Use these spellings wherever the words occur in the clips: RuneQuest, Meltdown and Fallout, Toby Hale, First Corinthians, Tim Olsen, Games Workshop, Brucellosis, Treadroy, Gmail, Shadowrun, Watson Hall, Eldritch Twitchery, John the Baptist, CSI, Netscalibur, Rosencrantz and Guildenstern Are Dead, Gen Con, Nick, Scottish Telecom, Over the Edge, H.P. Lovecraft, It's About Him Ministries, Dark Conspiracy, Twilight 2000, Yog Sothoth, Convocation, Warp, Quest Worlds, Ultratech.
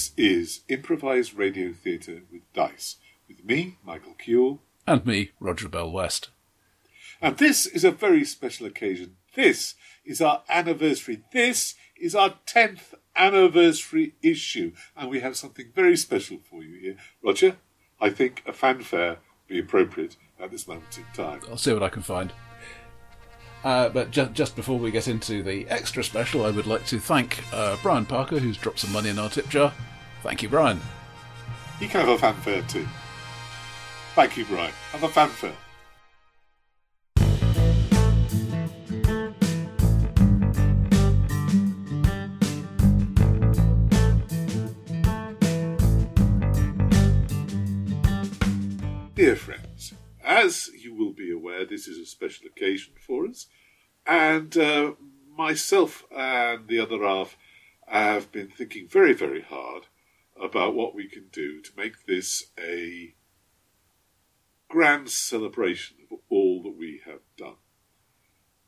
This is Improvised Radio Theatre with Dice, with me, Michael Cule. And me, Roger Bell-West. And this is a very special occasion. This is our anniversary. This is our 10th anniversary issue. And we have something very special for you here. Roger, I think a fanfare would be appropriate at this moment in time. I'll see what I can find. But just before we get into the extra special, I would like to thank Brian Parker, who's dropped some money in our tip jar. Thank you, Brian. You can have a fanfare too. Thank you, Brian. Have a fanfare. Dear friends, as you will be aware, this is a special occasion for us, and myself and the other half have been thinking very, very hard about what we can do to make this a grand celebration of all that we have done.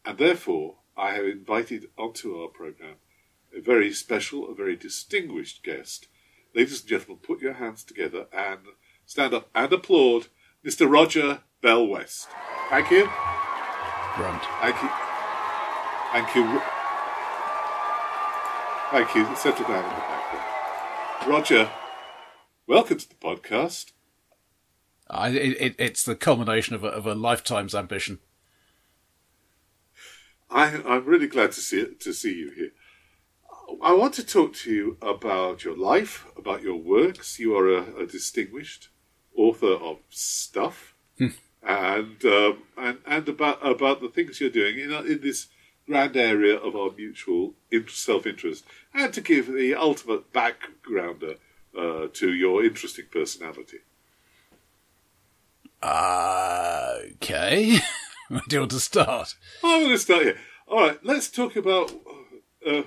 And therefore, I have invited onto our programme a very special, a very distinguished guest. Ladies and gentlemen, put your hands together and stand up and applaud Mr. Roger Bell-West. Thank you. Grunt. Thank you. Thank you. Thank you. Settle down in the background. Roger, welcome to the podcast. It's the culmination of a lifetime's ambition. I'm really glad to see you here. I want to talk to you about your life, about your works. You are a distinguished author of stuff, and about the things you're doing in this grand area of our mutual self-interest, and to give the ultimate backgrounder to your interesting personality. Okay. Where do you want to start? I'm going to start here. All right, let's talk about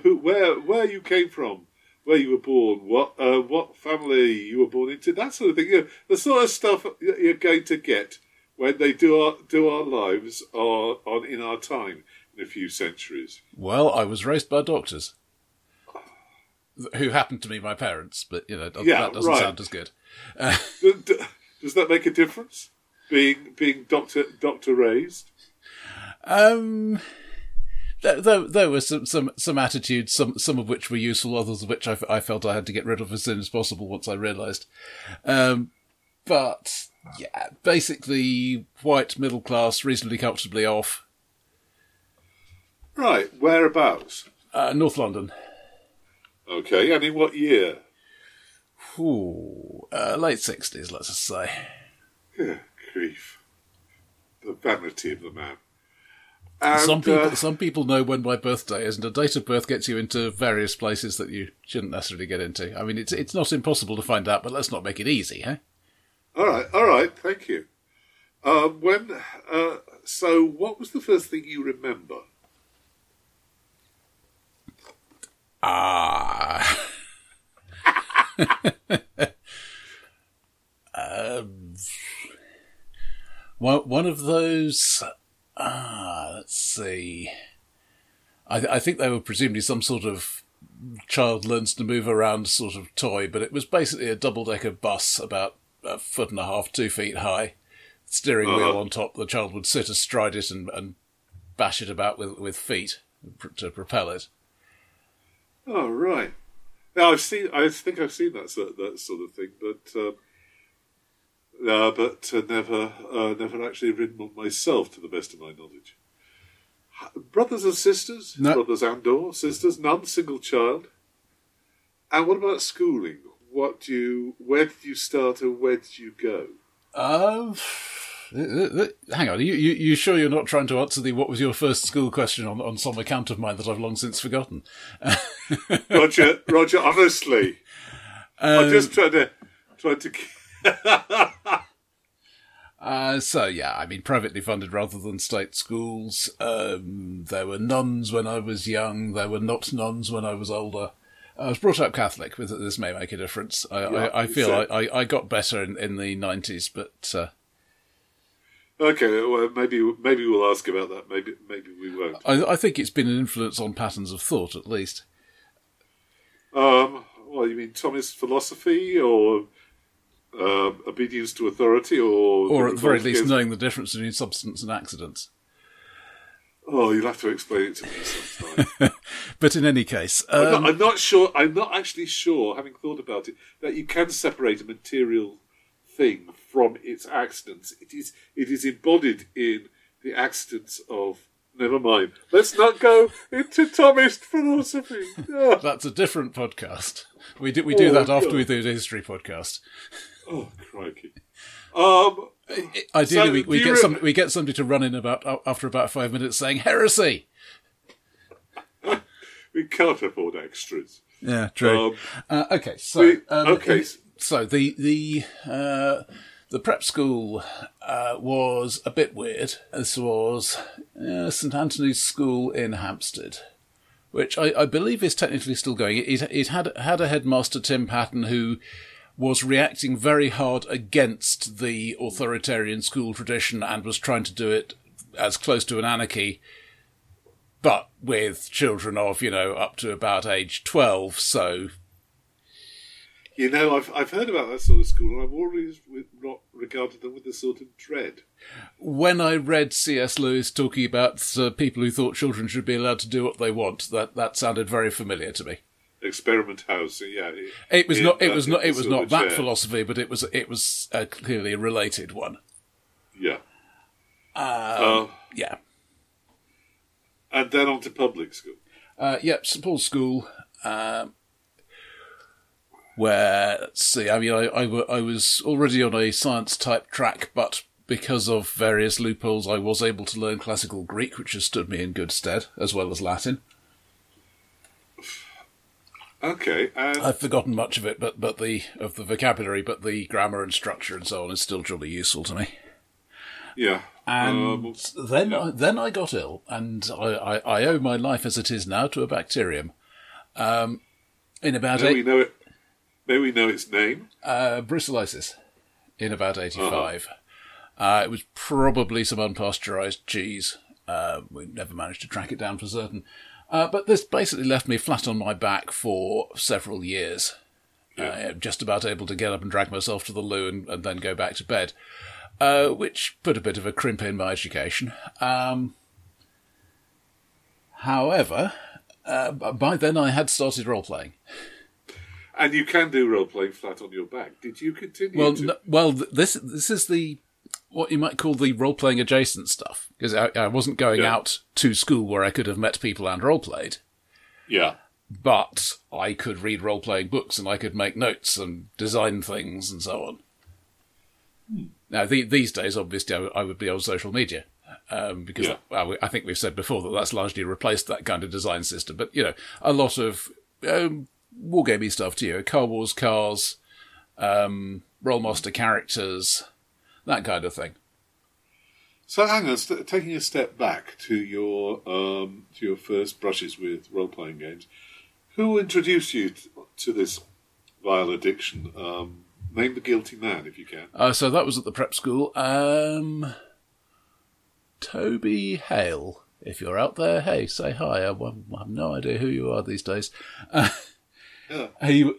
where you came from, where you were born, what family you were born into, that sort of thing. You know, the sort of stuff you're going to get when they do our lives on in our time in a few centuries. Well, I was raised by doctors, who happened to be my parents, but that doesn't sound as good. Does that make a difference? Being doctor raised? There were some attitudes, some of which were useful, others of which I felt I had to get rid of as soon as possible once I realised. But yeah, basically white, middle class, reasonably comfortably off. Right, whereabouts? North London. Okay, and in what year? Late 60s, let's just say. Yeah, grief. The vanity of the man. And some people know when my birthday is, and a date of birth gets you into various places that you shouldn't necessarily get into. I mean, it's not impossible to find out, but let's not make it easy, eh? All right, thank you. So what was the first thing you remember? One of those. Let's see. I think they were presumably some sort of child learns to move around sort of toy, but it was basically a double-decker bus about 1.5 to 2 feet high, steering wheel on top. The child would sit astride it and bash it about with feet to propel it. Oh, right. Now, I think I've seen that sort of thing, but. Never actually ridden on myself, to the best of my knowledge. Brothers and sisters? No. Brothers and/or sisters? None. Single child. And what about schooling? Where did you start, and where did you go? Hang on. You sure you're not trying to answer the "What was your first school?" question on some account of mine that I've long since forgotten? Roger, honestly, I'm just trying to. I mean, privately funded rather than state schools. There were nuns when I was young. There were not nuns when I was older. I was brought up Catholic. This may make a difference. I feel I got better in the 90s, but okay. Well, maybe we'll ask about that. Maybe we won't. I think it's been an influence on patterns of thought, at least. What, you mean Thomist philosophy or obedience to authority? Or at the very least, knowing the difference between substance and accident. Oh, you'll have to explain it to me sometime. But in any case... I'm not actually sure, having thought about it, that you can separate a material thing from its accidents. It is embodied in the accidents of... Never mind. Let's not go into Thomist philosophy. That's a different podcast. We do that after we do the history podcast. Oh, crikey. Ideally, so we get somebody to run in after about 5 minutes saying heresy. We can't afford extras. Yeah, true. So the prep school was a bit weird. This was St Anthony's School in Hampstead, which I believe is technically still going. It had a headmaster, Tim Patton, who was reacting very hard against the authoritarian school tradition and was trying to do it as close to an anarchy, but with children of, up to about age 12, so... I've heard about that sort of school, and I've always not regarded them with a sort of dread. When I read C.S. Lewis talking about people who thought children should be allowed to do what they want, that sounded very familiar to me. Experiment House, yeah. It was not that philosophy, but it was a clearly related one. Yeah. Yeah. And then on to public school. St Paul's School. Where, let's see, I was already on a science-type track, but because of various loopholes, I was able to learn classical Greek, which has stood me in good stead, as well as Latin. Okay. I've forgotten much of it, but the vocabulary, but the grammar and structure and so on is still jolly useful to me. Yeah. And then I got ill, and I owe my life as it is now to a bacterium. May we know its name? Brucellosis, in about 85. It was probably some unpasteurised cheese. We never managed to track it down for certain. But this basically left me flat on my back for several years. Yeah. Just about able to get up and drag myself to the loo and then go back to bed, which put a bit of a crimp in my education. However, by then I had started role-playing. And you can do role-playing flat on your back. Did you continue to...? This is the what you might call the role-playing adjacent stuff, because I wasn't going out to school where I could have met people and role-played. Yeah. But I could read role-playing books and I could make notes and design things and so on. Hmm. Now, these days, obviously, I would be on social media, because I think we've said before that's largely replaced that kind of design system. But, a lot of... wargamey stuff to you. Car Wars cars, Rolemaster characters, that kind of thing. So hang on, taking a step back to your first brushes with role-playing games, who introduced you to this vile addiction? Name the guilty man, if you can. So that was at the prep school. Toby Hale. If you're out there, hey, say hi. I have no idea who you are these days. Yeah. He,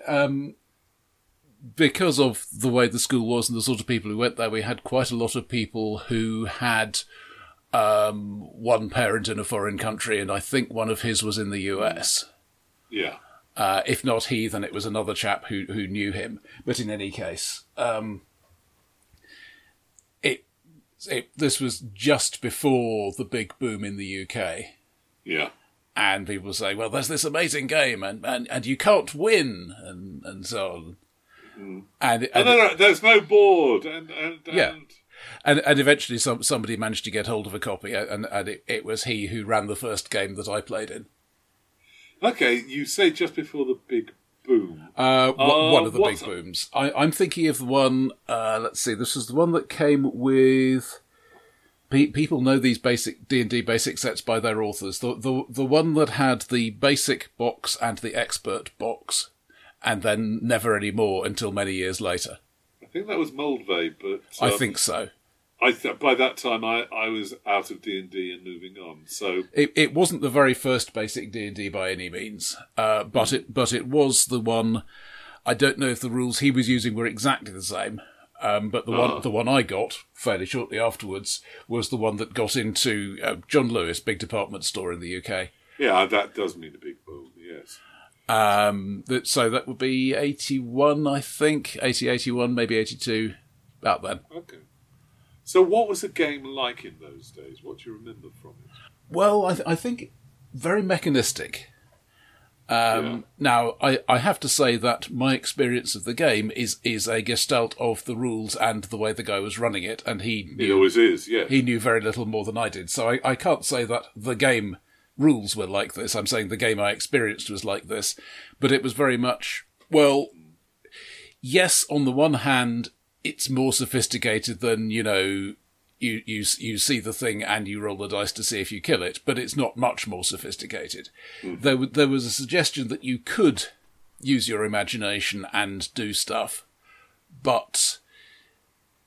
because of the way the school was and the sort of people who went there, we had quite a lot of people who had one parent in a foreign country, and I think one of his was in the US. Yeah. If not he, then it was another chap who knew him. But in any case, this was just before the big boom in the UK. Yeah. And people say, well, there's this amazing game, and you can't win, and so on. Mm. And there's no board. And eventually somebody managed to get hold of a copy, and it was he who ran the first game that I played in. Okay, you say just before the big boom. One of the big booms. I'm thinking of the one, let's see, this is the one that came with... People know these basic D&D basic sets by their authors. The one that had the basic box and the expert box, and then never any more until many years later. I think that was Moldvay, but... I think so. By that time, I was out of D&D and moving on, so... It wasn't the very first basic D&D by any means, but it was the one... I don't know if the rules he was using were exactly the same, but the one I got fairly shortly afterwards was the one that got into John Lewis, big department store in the UK. Yeah, that does mean a big boom, yes. So that would be 81, I think. 80, 81, maybe 82, about then. Okay. So what was the game like in those days? What do you remember from it? Well, I think very mechanistic. Yeah. Now, I have to say that my experience of the game is a gestalt of the rules and the way the guy was running it, and he always is, yeah. He knew very little more than I did, so I can't say that the game rules were like this. I'm saying the game I experienced was like this, but it was very much, well, yes, on the one hand, it's more sophisticated than, you know, you see the thing and you roll the dice to see if you kill it, but it's not much more sophisticated. Mm. There was a suggestion that you could use your imagination and do stuff, but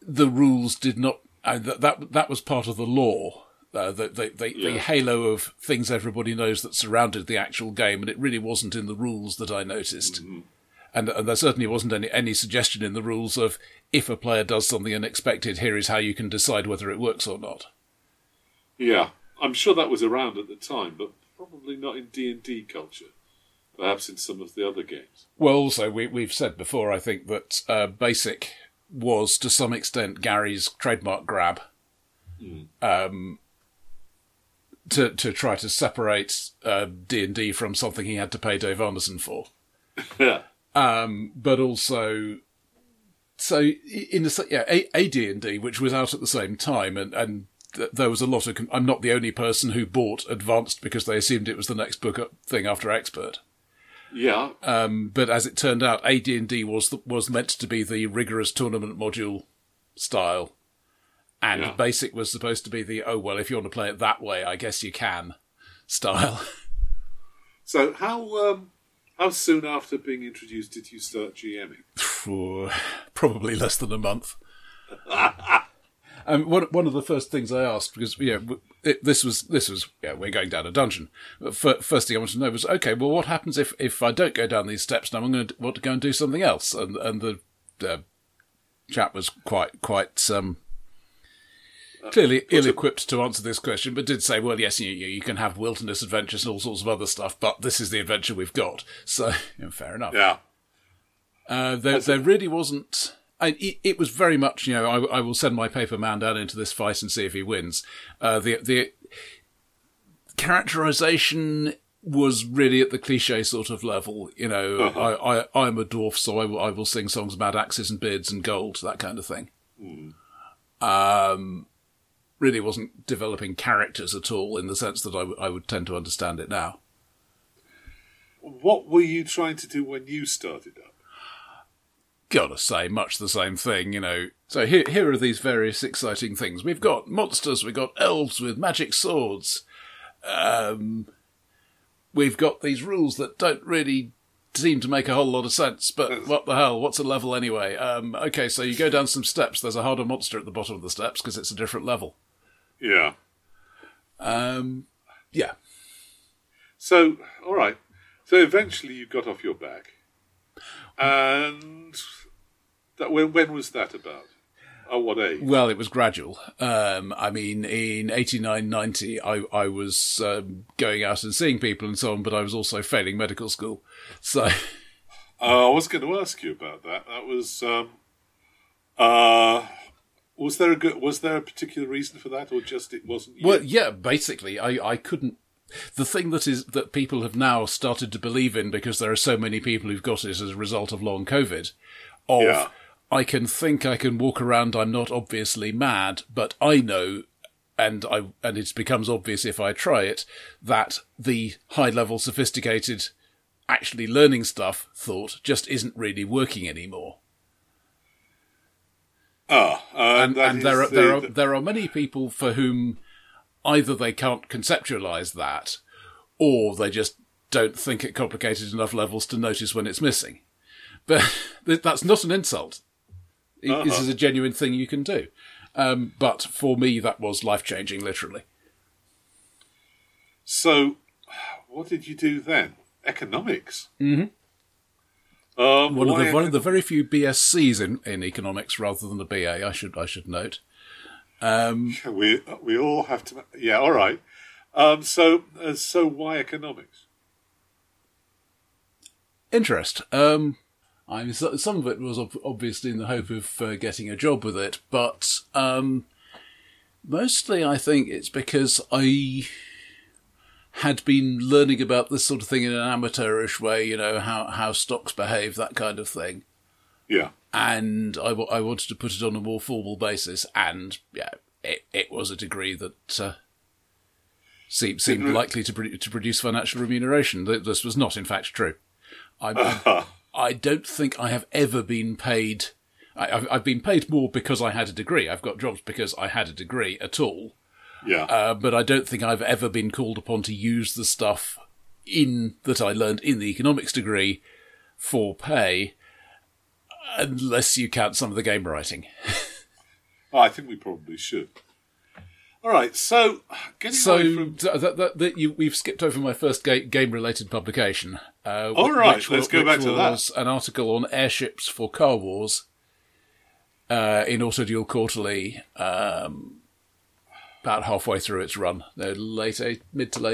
the rules did not... that was part of the law. The halo of things everybody knows that surrounded the actual game, and it really wasn't in the rules that I noticed. Mm-hmm. And there certainly wasn't any suggestion in the rules of, if a player does something unexpected, here is how you can decide whether it works or not. Yeah, I'm sure that was around at the time, but probably not in D&D culture. Perhaps in some of the other games. Well, also, we've said before, I think, that Basic was, to some extent, Gary's trademark grab. Mm. To try to separate D&D from something he had to pay Dave Arneson for. Yeah. But also, so in a D&D, which was out at the same time, and there was a lot of. I'm not the only person who bought Advanced because they assumed it was the next book thing after Expert. Yeah. But as it turned out, AD&D was meant to be the rigorous tournament module style, and yeah. Basic was supposed to be the if you want to play it that way, I guess you can style. So How soon after being introduced did you start GMing? Probably less than a month. One of the first things I asked, because we're going down a dungeon. First thing I wanted to know was, okay, well, what happens if I don't go down these steps? Now I'm going to want to go and do something else. And the chap was quite clearly ill-equipped to answer this question, but did say, well, yes, you can have wilderness adventures and all sorts of other stuff, but this is the adventure we've got. So, fair enough. Yeah. There really wasn't... It was very much, I will send my paper man down into this fight and see if he wins. The characterisation was really at the cliche sort of level. I'm a dwarf, so I will sing songs about axes and beards and gold, that kind of thing. Mm. Really wasn't developing characters at all in the sense that I would tend to understand it now. What were you trying to do when you started up? Gotta say, much the same thing, So here are these various exciting things. We've got monsters, we've got elves with magic swords. We've got these rules that don't really seem to make a whole lot of sense, but what the hell, what's a level anyway? Okay, so you go down some steps, there's a harder monster at the bottom of the steps because it's a different level. Yeah. Yeah. So, all right. So eventually you got off your back. And that, when was that about? At what age? Well, it was gradual. In 89, 90, I was going out and seeing people and so on, but I was also failing medical school. So, I was going to ask you about that. That was there a particular reason for that, or just it wasn't you? Well, yeah, basically, I couldn't. The thing that people have now started to believe in, because there are so many people who've got it as a result of long COVID. I can think, I can walk around, I'm not obviously mad, but I know, and it becomes obvious if I try it, that the high-level, sophisticated, actually learning stuff thought just isn't really working anymore. There are many people for whom either they can't conceptualise that, or they just don't think at complicated enough levels to notice when it's missing. But that's not an insult. Uh-huh. This is a genuine thing you can do. But for me, that was life-changing, literally. So, what did you do then? Economics? Mm-hmm. One of the very few BScs in economics rather than a BA. I should note. We all have to. Yeah, all right. So why economics? Interest. I mean, some of it was obviously in the hope of getting a job with it, but mostly I think it's because I had been learning about this sort of thing in an amateurish way, you know, how stocks behave, that kind of thing. Yeah. And I wanted to put it on a more formal basis, and yeah, it was a degree that seemed likely to produce financial remuneration. This was not, in fact, true. I don't think I have ever been paid. I've been paid more because I had a degree. I've got jobs because I had a degree at all. Yeah. But I don't think I've ever been called upon to use the stuff that I learned in the economics degree for pay, unless you count some of the game writing. I think we probably should. All right, so away from... we've skipped over my first game-related publication. All right, let's go back to that. Was an article on airships for Car Wars in Autoduel Quarterly, about halfway through its run, mid to late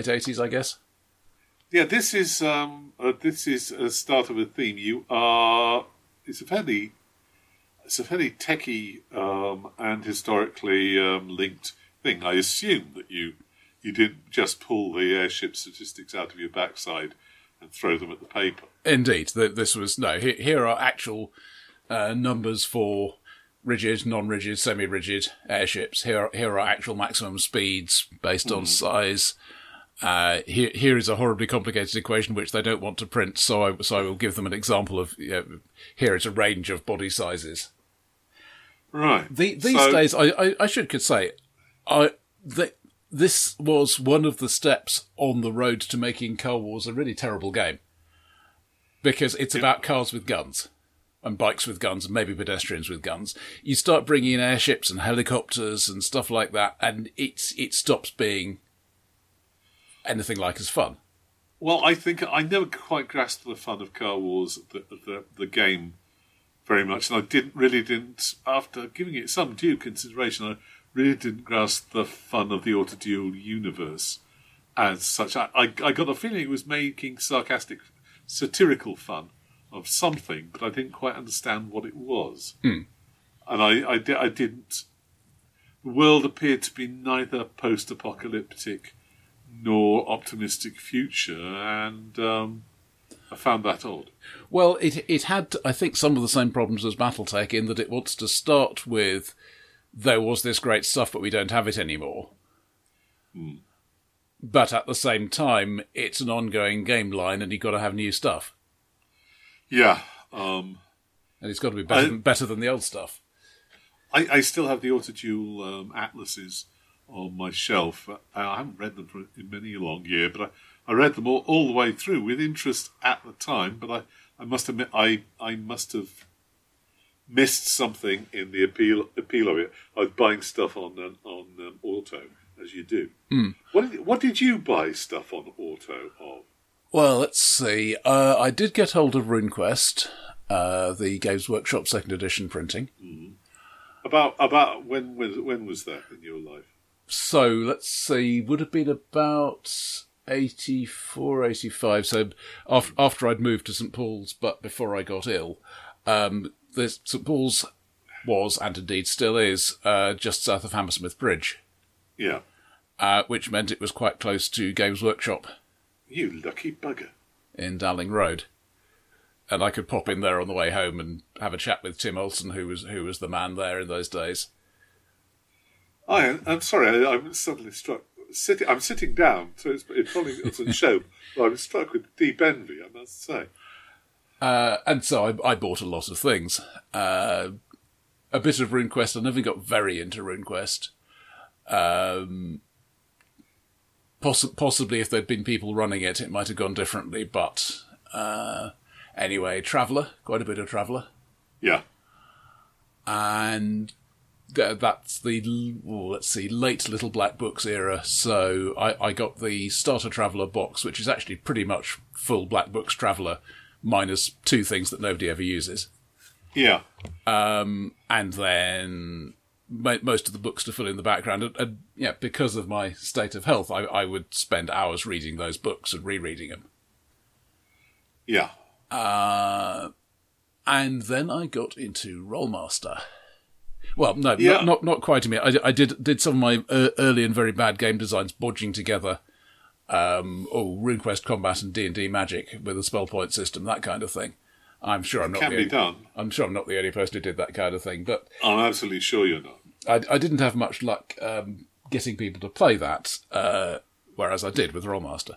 80s, I guess. Yeah, this is a start of a theme. It's a fairly techie and historically linked thing. I assume that you didn't just pull the airship statistics out of your backside and throw them at the paper. Indeed, this was no. Here are actual numbers for rigid, non-rigid, semi-rigid airships. Here are actual maximum speeds based on size. Here is a horribly complicated equation which they don't want to print, so I will give them an example of. Here is a range of body sizes. Right. These days, I could say, this was one of the steps on the road to making Car Wars a really terrible game, because it's about cars with guns. And bikes with guns, and maybe pedestrians with guns. You start bringing in airships and helicopters and stuff like that, and it stops being anything like as fun. Well, I think I never quite grasped the fun of Car Wars, the game, very much, and I didn't after giving it some due consideration. I really didn't grasp the fun of the Autoduel universe as such. I got the feeling it was making satirical fun of something, but I didn't quite understand what it was. Mm. And I didn't... The world appeared to be neither post-apocalyptic nor optimistic future, and I found that odd. Well, it had, I think, some of the same problems as BattleTech, in that it wants to start with, there was this great stuff, but we don't have it anymore. Mm. But at the same time, it's an ongoing game line, and you've got to have new stuff. Yeah. And it's got to be better than the old stuff. I still have the Autoduel atlases on my shelf. I haven't read them in many a long year, but I read them all the way through with interest at the time, but I must admit I must have missed something in the appeal of it. I was buying stuff on Auto, as you do. Mm. What did you buy stuff on Auto of? Well, let's see. I did get hold of RuneQuest, the Games Workshop second edition printing. Mm. About when was that in your life? So let's see, would have been about 84, 85. So after I'd moved to St Paul's, but before I got ill, St Paul's was, and indeed still is, just south of Hammersmith Bridge. Yeah, which meant it was quite close to Games Workshop. You lucky bugger. In Dowling Road. And I could pop in there on the way home and have a chat with Tim Olsen, who was the man there in those days. I'm sorry, I'm suddenly struck. I'm sitting down, so it probably doesn't show, but I'm struck with deep envy, I must say. And so I bought a lot of things. A bit of RuneQuest. I never got very into RuneQuest. Possibly if there'd been people running it, it might have gone differently, but anyway, Traveller, quite a bit of Traveller. Yeah. And that's the, late Little Black Books era, so I got the Starter Traveller box, which is actually pretty much full Black Books Traveller minus two things that nobody ever uses. Yeah. And then most of the books to fill in the background. And yeah, because of my state of health, I would spend hours reading those books and rereading them. Yeah. And then I got into Rolemaster. Well, no, yeah. not quite a minute. I did some of my early and very bad game designs, bodging together RuneQuest combat and D&D magic with a spell point system, that kind of thing. I'm sure I'm not the only person who did that kind of thing, but I'm absolutely sure you're not. I didn't have much luck getting people to play that, whereas I did with Rolemaster.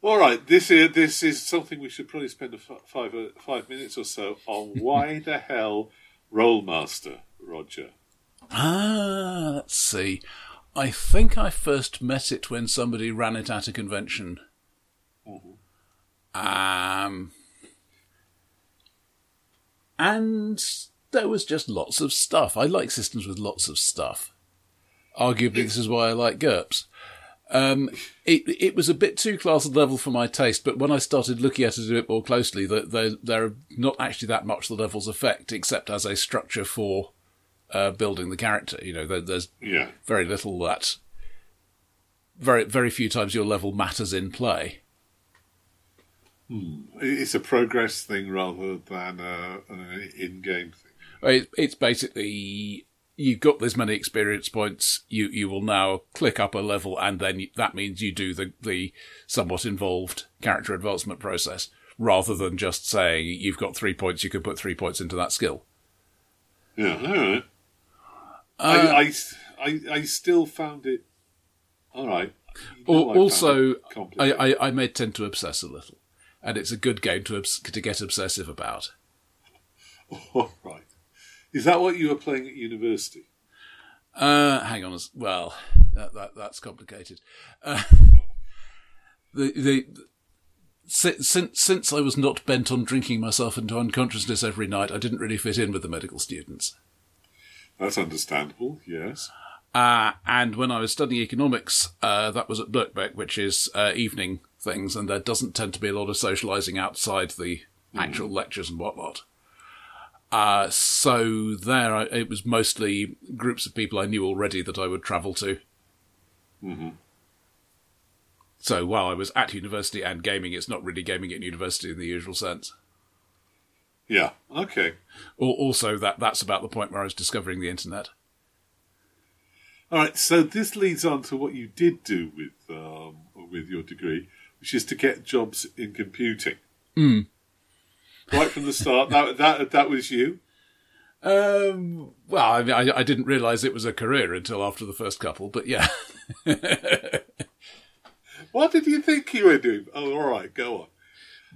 All right, this is something we should probably spend five minutes or so on. Why the hell Rolemaster, Roger? Let's see. I think I first met it when somebody ran it at a convention. Mm-hmm. And there was just lots of stuff. I like systems with lots of stuff. Arguably, this is why I like GURPS. It was a bit too class level for my taste, but when I started looking at it a bit more closely, there are not actually that much the levels affect, except as a structure for building the character. You know, there's very little that. Very, very few times your level matters in play. Hmm. It's a progress thing rather than an in-game thing. It's basically, you've got this many experience points, you will now click up a level, and then that means you do the somewhat involved character advancement process, rather than just saying, you've got 3 points, you can put 3 points into that skill. Yeah, all right. I still found it... All right. Also, I may tend to obsess a little, and it's a good game to get obsessive about. All right. Is that what you were playing at university? Hang on. Well, that's complicated. Since I was not bent on drinking myself into unconsciousness every night, I didn't really fit in with the medical students. That's understandable, yes. And when I was studying economics, that was at Birkbeck, which is evening things, and there doesn't tend to be a lot of socialising outside the actual lectures and whatnot. So there, it was mostly groups of people I knew already that I would travel to. Mm-hmm. So while I was at university and gaming, it's not really gaming at university in the usual sense. Yeah, okay. Also, that's about the point where I was discovering the internet. All right, so this leads on to what you did do with your degree, which is to get jobs in computing. Mm. Right from the start, that was you? Well, I mean, I didn't realise it was a career until after the first couple, but yeah. What did you think you were doing? Oh, all right, go on.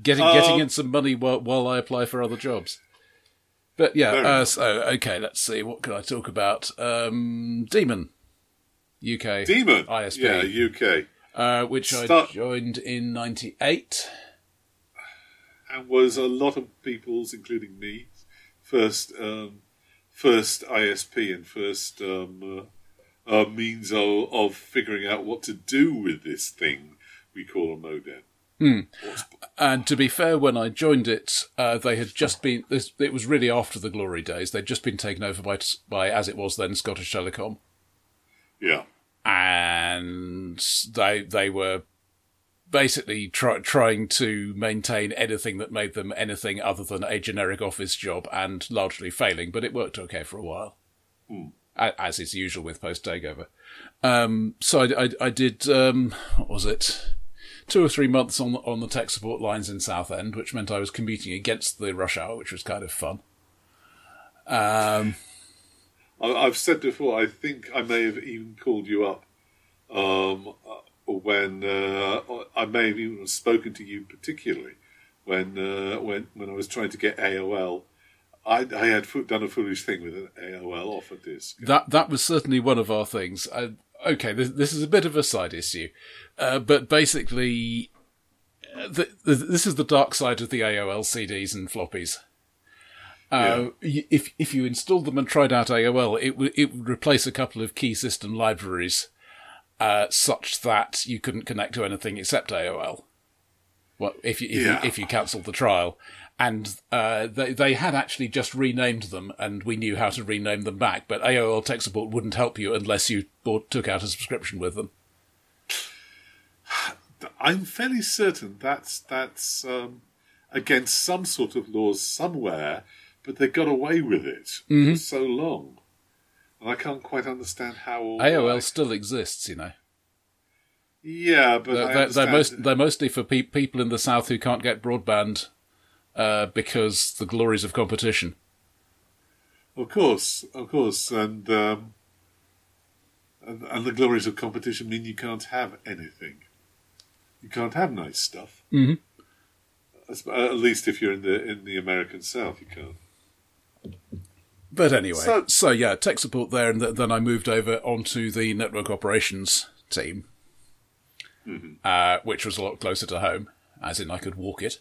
Getting in some money while I apply for other jobs. But yeah, okay, let's see. What can I talk about? Demon. UK. Demon? ISP. Yeah, UK. Which I joined in 98. And was a lot of people's, including me, first ISP and first means of figuring out what to do with this thing we call a modem. Mm. And to be fair, when I joined it, they had just been. It was really after the glory days. They'd just been taken over by as it was then, Scottish Telecom. Yeah, and they were. Basically trying to maintain anything that made them anything other than a generic office job and largely failing, but it worked okay for a while, as is usual with post-takeover. So I did, what was it, 2 or 3 months on the tech support lines in Southend, which meant I was commuting against the rush hour, which was kind of fun. I've said before, I think I may have even called you up when I may have even spoken to you particularly when I was trying to get AOL. I had done a foolish thing with an AOL offer disk. That was certainly one of our things. Okay, this is a bit of a side issue, but basically this is the dark side of the AOL CDs and floppies. If you installed them and tried out AOL, it would replace a couple of key system libraries, such that you couldn't connect to anything except AOL. well, if you cancelled the trial. And they had actually just renamed them, and we knew how to rename them back. But AOL Tech Support wouldn't help you unless you took out a subscription with them. I'm fairly certain that's against some sort of laws somewhere, but they got away with it for so long. And I can't quite understand how... AOL still exists, you know. Yeah, but they're mostly for people in the South who can't get broadband because the glories of competition. Of course. And the glories of competition mean you can't have anything. You can't have nice stuff. Mm-hmm. At least if you're in the American South, you can't. But anyway, so yeah, tech support there, and then I moved over onto the network operations team, which was a lot closer to home, as in I could walk it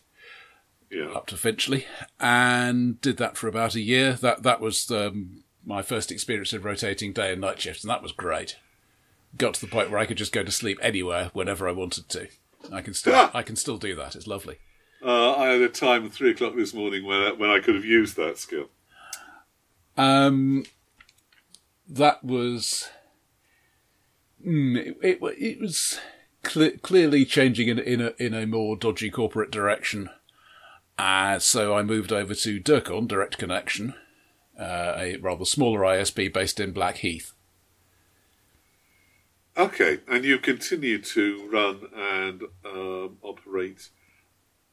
up to Finchley, and did that for about a year. That was my first experience of rotating day and night shifts, and that was great. Got to the point where I could just go to sleep anywhere whenever I wanted to. I can still do that. It's lovely. I had a time at 3:00 this morning when I could have used that skill. That was... It was clearly changing in a more dodgy corporate direction. So I moved over to Durcon, Direct Connection, a rather smaller ISP based in Blackheath. Okay, and you continue to run and operate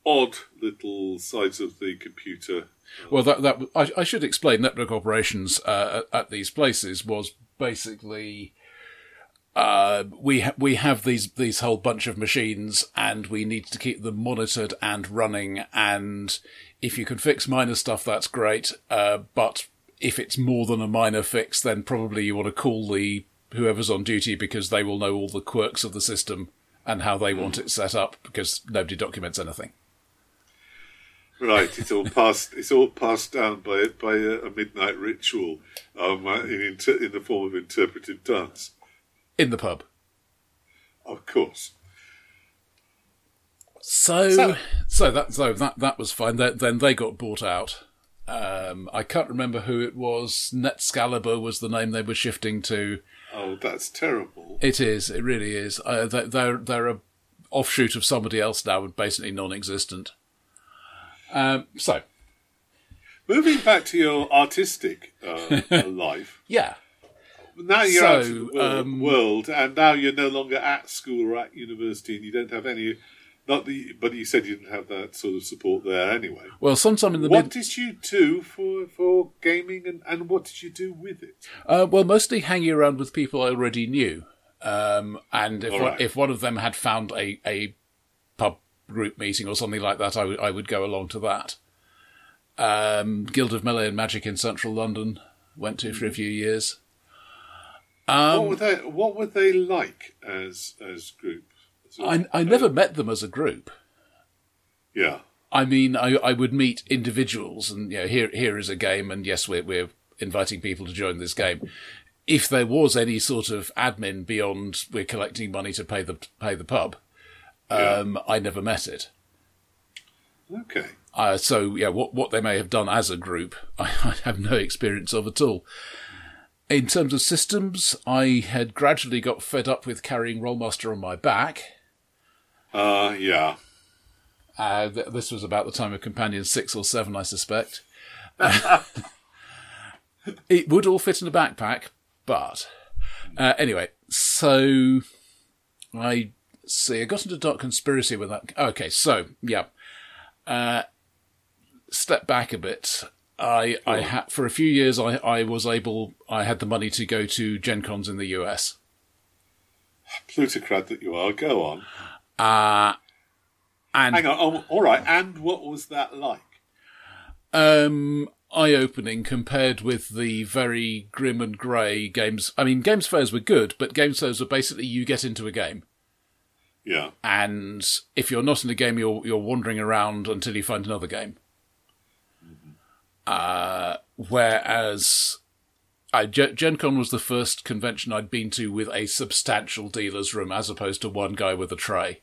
odd little sides of the computer. Well, I should explain. Network operations at these places was basically we have these whole bunch of machines, and we need to keep them monitored and running. And if you can fix minor stuff, that's great. But if it's more than a minor fix, then probably you want to call the whoever's on duty, because they will know all the quirks of the system and how they want it set up, because nobody documents anything. Right, it's all passed down by a midnight ritual in the form of interpretive dance. In the pub. Of course. So that was fine. Then they got bought out. I can't remember who it was. Netscalibur was the name they were shifting to. Oh, that's terrible. It is. It really is. They're a offshoot of somebody else now and basically non-existent. Moving back to your artistic life. Yeah. Now you're out of the world, and now you're no longer at school or at university, and you don't have any... But you said you didn't have that sort of support there anyway. Well, sometime in the what did you do for gaming, and what did you do with it? Well, mostly hanging around with people I already knew. And if one of them had found a pub group meeting or something like that, I would go along to that. Guild of Melee and Magic in central London went to for a few years. What were they like as group? I never met them as a group. Yeah, I mean, I would meet individuals, and you know, here is a game, and yes, we're inviting people to join this game. If there was any sort of admin beyond we're collecting money to pay the pub, I never met it. Okay. So yeah, what they may have done as a group, I have no experience of at all. In terms of systems, I had gradually got fed up with carrying Rolemaster on my back. Yeah. This was about the time of Companion 6 or 7, I suspect. It would all fit in a backpack, but... anyway, so... I got into Dark Conspiracy with that... Okay, so, yeah. Step back a bit... for a few years, I had the money to go to Gen Cons in the US. Plutocrat that you are, go on. Hang on, all right, and what was that like? Eye-opening compared with the very grim and grey games. I mean, games fairs were good, but games fairs were basically you get into a game. Yeah. And if you're not in a game, you're wandering around until you find another game. Whereas Gen Con was the first convention I'd been to with a substantial dealer's room as opposed to one guy with a tray.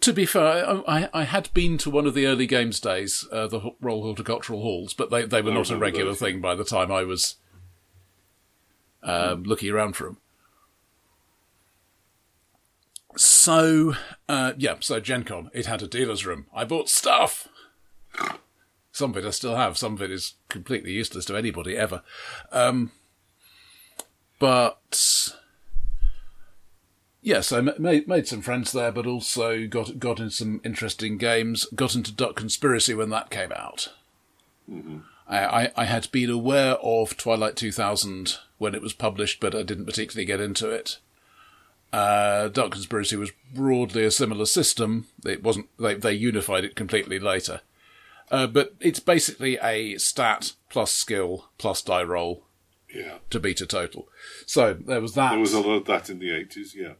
To be fair, I had been to one of the early games days, the Royal Horticultural Halls, but they were not a regular thing by the time I was looking around for them. So, so Gen Con, it had a dealer's room. I bought stuff! Some of it I still have. Some of it is completely useless to anybody ever. But... yes, I made some friends there, but also got into some interesting games. Got into Dark Conspiracy when that came out. Mm-hmm. I had been aware of Twilight 2000 when it was published, but I didn't particularly get into it. Dark Conspiracy was broadly a similar system. It wasn't. They unified it completely later. But it's basically a stat plus skill plus die roll to beat a total. So there was that. There was a lot of that in the 80s, yeah.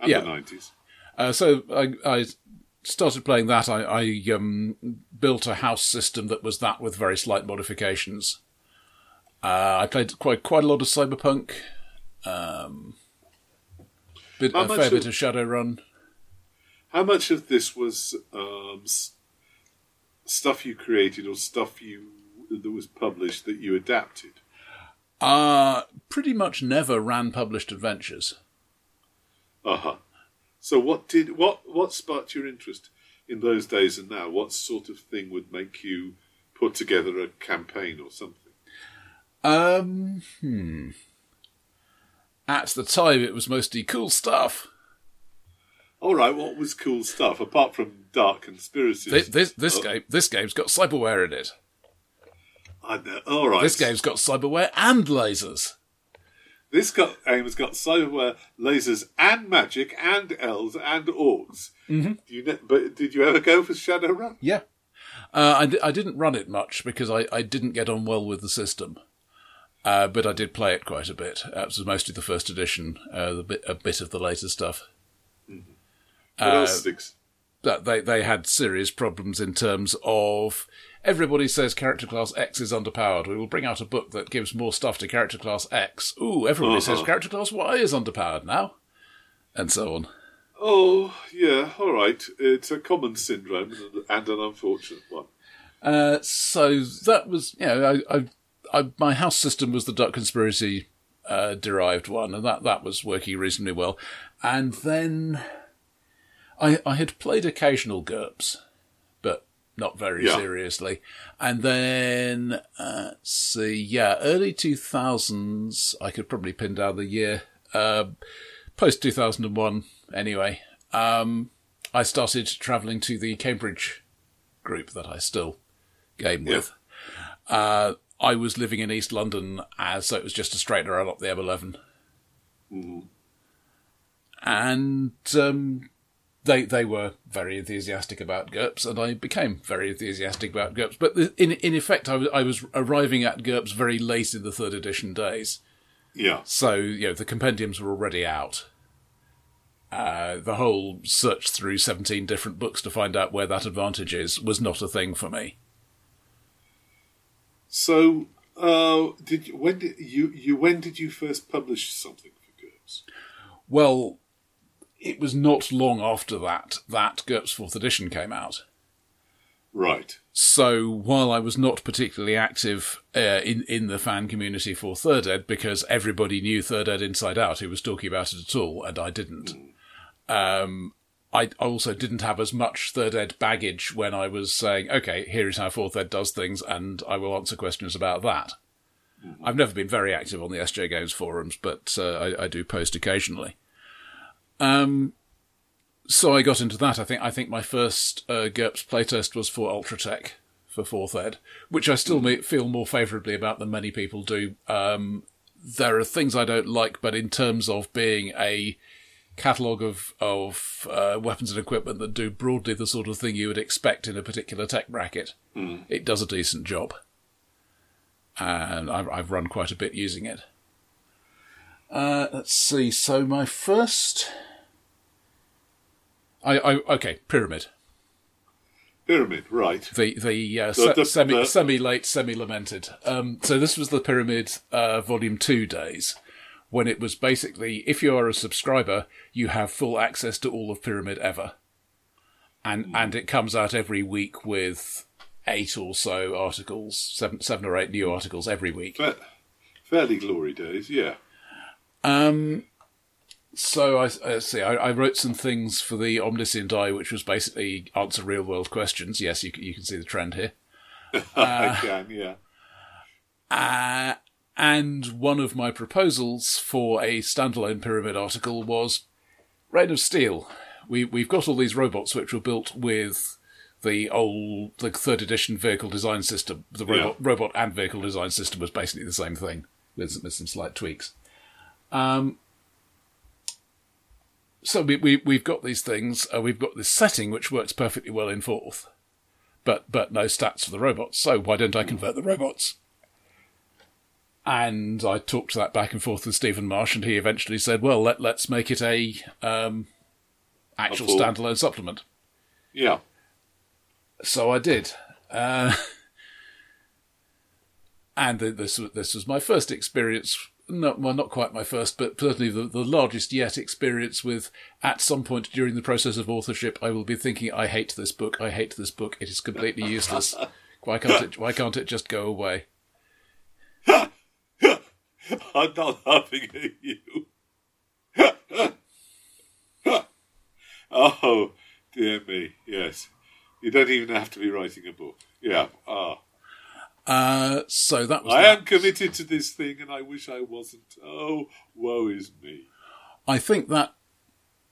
And the 90s. So I started playing that. I built a house system that was that with very slight modifications. I played quite a lot of Cyberpunk. A fair bit of Shadowrun. How much of this was stuff you created or stuff that was published that you adapted? Pretty much never ran published adventures. Uh-huh. So what sparked your interest in those days and now? What sort of thing would make you put together a campaign or something? At the time, it was mostly cool stuff. All right, what was cool stuff, apart from Dark Conspiracies? This game's got cyberware in it. I know. All right. This game's got cyberware and lasers. This game's got cyberware, lasers, and magic, and elves, and orcs. Mm-hmm. But did you ever go for Shadowrun? Yeah. I didn't run it much because I didn't get on well with the system. But I did play it quite a bit. It was mostly the first edition, a bit of the later stuff. Mm-hmm. What else sticks? They had serious problems in terms of everybody says character class X is underpowered. We will bring out a book that gives more stuff to character class X. Ooh, everybody says character class Y is underpowered now. And so on. Oh, yeah, all right. It's a common syndrome and an unfortunate one. So that was, my house system was the Dark Conspiracy derived one, and that was working reasonably well. And then I had played occasional GURPS, but not very seriously. And then, early 2000s, I could probably pin down the year, post 2001 anyway, I started travelling to the Cambridge group that I still game with. I was living in East London, so it was just a straight road up the M11. Mm-hmm. And they were very enthusiastic about GURPS, and I became very enthusiastic about GURPS. But in effect, I was arriving at GURPS very late in the third edition days. Yeah. So, the compendiums were already out. The whole search through 17 different books to find out where that advantage is was not a thing for me. So, when did you first publish something for GURPS? Well, it was not long after that GURPS 4th edition came out. Right. So, while I was not particularly active in the fan community for 3rd Ed, because everybody knew 3rd Ed inside out who was talking about it at all, and I didn't, I also didn't have as much Third Ed baggage when I was saying, okay, here is how Fourth Ed does things, and I will answer questions about that. Mm-hmm. I've never been very active on the SJ Games forums, but I do post occasionally. So I got into that. I think my first GURPS playtest was for Ultratech for Fourth Ed, which I still feel more favourably about than many people do. There are things I don't like, but in terms of being a catalogue of weapons and equipment that do broadly the sort of thing you would expect in a particular tech bracket. Mm. It does a decent job. And I've run quite a bit using it. Let's see. So my first... Pyramid. Pyramid, right. Semi-late, semi-lamented. So this was the Pyramid Volume 2 days, when it was basically, if you are a subscriber, you have full access to all of Pyramid ever. And it comes out every week with 8 or so articles, seven or 8 new articles every week. Fairly glory days, yeah. So I wrote some things for the Omniscient Eye, which was basically answer real world questions. Yes, you can see the trend here. I can, yeah. And one of my proposals for a standalone Pyramid article was Reign of Steel. We've got all these robots which were built with the old, the 3rd edition vehicle design system. The robot and vehicle design system was basically the same thing with some slight tweaks. So we've got these things. We've got this setting which works perfectly well in 4th, but no stats for the robots. So why don't I convert the robots? And I talked that back and forth with Stephen Marsh, and he eventually said, "Well, let's make it a." Actual standalone supplement. Yeah. So I did. And this was my first experience, not quite my first, but certainly the largest yet experience with, at some point during the process of authorship, I will be thinking, I hate this book, it is completely useless. Why can't it just go away? I'm not laughing at you. Oh, dear me, yes. You don't even have to be writing a book. Yeah. Ah. So that was... I am committed to this thing and I wish I wasn't. Oh, woe is me. I think that...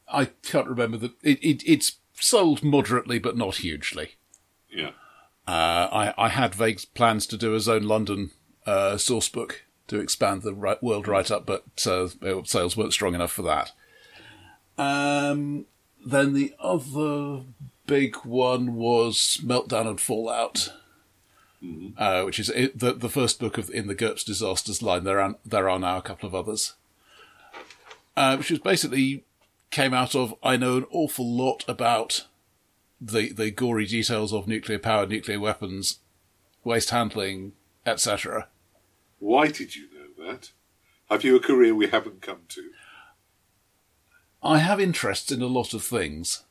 I can't remember that... It's sold moderately but not hugely. Yeah. I had vague plans to do a Zone London source book to expand the world write-up, but sales weren't strong enough for that. Then the other big one was Meltdown and Fallout, which is the first book in the GURPS Disasters line. There are now a couple of others, which was basically came out of, I know an awful lot about the gory details of nuclear power, nuclear weapons, waste handling, etc. Why did you know that? Have you a career we haven't come to? I have interests in a lot of things.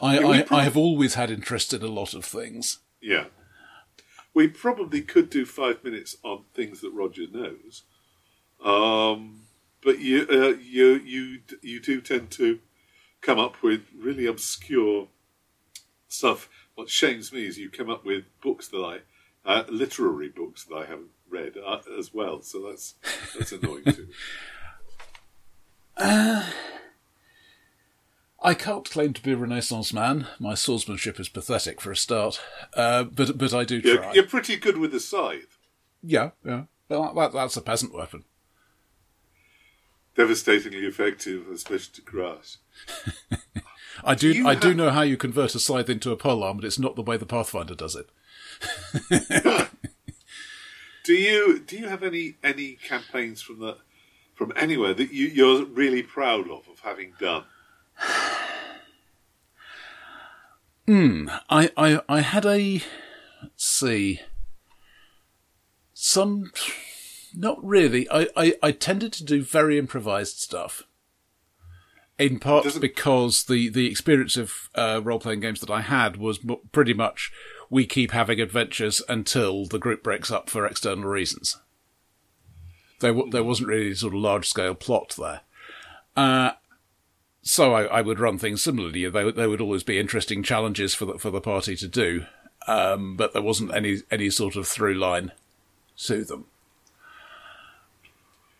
I have always had interests in a lot of things. Yeah. We probably could do 5 minutes on things that Roger knows. But you do tend to come up with really obscure stuff. What shames me is you come up with books that literary books that I haven't read as well. So that's annoying too. I can't claim to be a Renaissance man. My swordsmanship is pathetic for a start, but I do try. You're pretty good with a scythe. Yeah. Well, that's a peasant weapon. Devastatingly effective, especially to grass. I do know how you convert a scythe into a polearm, but it's not the way the Pathfinder does it. Do you have any campaigns from anywhere that you're really proud of having done? I had a... Let's see. Some... Not really. I tended to do very improvised stuff. In part because the experience of role-playing games that I had was pretty much we keep having adventures until the group breaks up for external reasons. There wasn't really sort of large-scale plot there. So I would run things similarly. There would always be interesting challenges for the party to do, but there wasn't any sort of through line to them.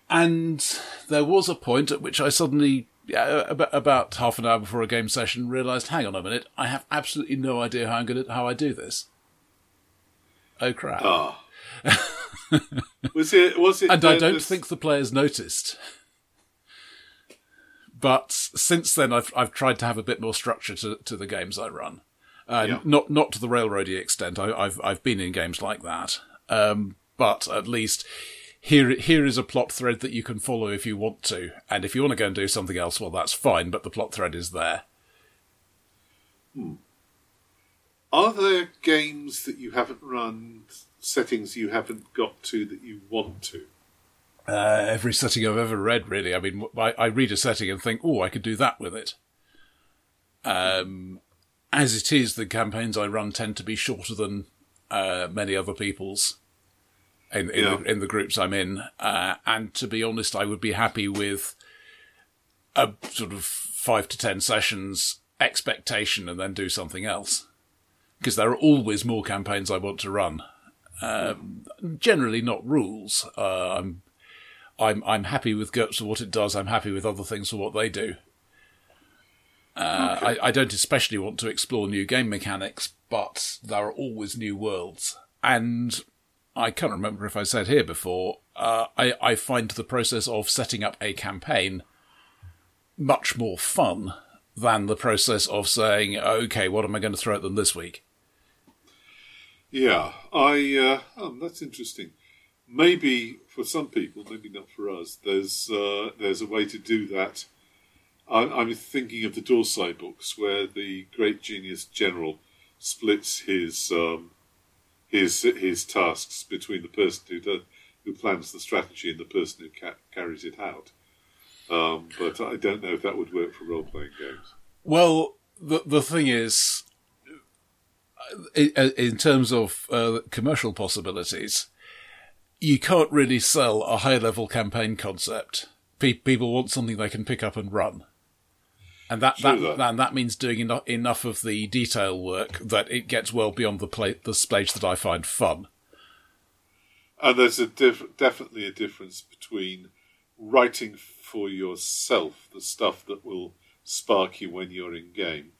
And there was a point at which I suddenly, about half an hour before a game session, realised, hang on a minute, I have absolutely no idea how I do this. Oh, crap. Oh. Was it? And I don't think the players noticed. But since then, I've tried to have a bit more structure to the games I run, not to the railroady extent. I've been in games like that, but at least here is a plot thread that you can follow if you want to, and if you want to go and do something else, well, that's fine. But the plot thread is there. Are there games that you haven't run, settings you haven't got to that you want to? Every setting I've ever read, really. I mean, I read a setting and think, oh, I could do that with it. as it is, the campaigns I run tend to be shorter than many other people's in the groups I'm in. And to be honest, I would be happy with a sort of 5 to 10 sessions expectation and then do something else. Because there are always more campaigns I want to run. Generally not rules. I'm happy with GURPS for what it does. I'm happy with other things for what they do. Okay. I don't especially want to explore new game mechanics, but there are always new worlds. And I can't remember if I said here before, I find the process of setting up a campaign much more fun than the process of saying, okay, what am I going to throw at them this week? Yeah, that's interesting. Maybe for some people, maybe not for us, there's a way to do that. I'm thinking of the Dorsey books, where the great genius general splits his tasks between the person who plans the strategy and the person who carries it out. But I don't know if that would work for role-playing games. Well, the thing is, in terms of commercial possibilities, you can't really sell a high-level campaign concept. People want something they can pick up and run. And that means doing enough of the detail work that it gets well beyond the stage that I find fun. And there's definitely a difference between writing for yourself the stuff that will spark you when you're in game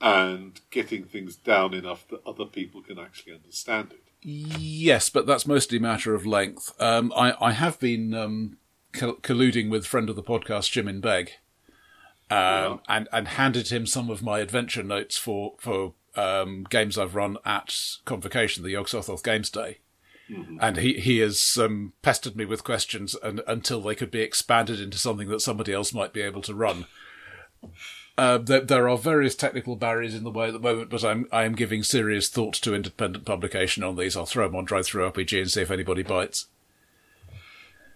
and getting things down enough that other people can actually understand it. Yes, but that's mostly a matter of length. I have been colluding with friend of the podcast, Jimin Beg. And handed him some of my adventure notes for games I've run at Convocation, the Yog Sothoth Games Day. Mm-hmm. And he has pestered me with questions until they could be expanded into something that somebody else might be able to run. There are various technical barriers in the way at the moment, but I am giving serious thought to independent publication on these. I'll throw them on DriveThruRPG and see if anybody bites.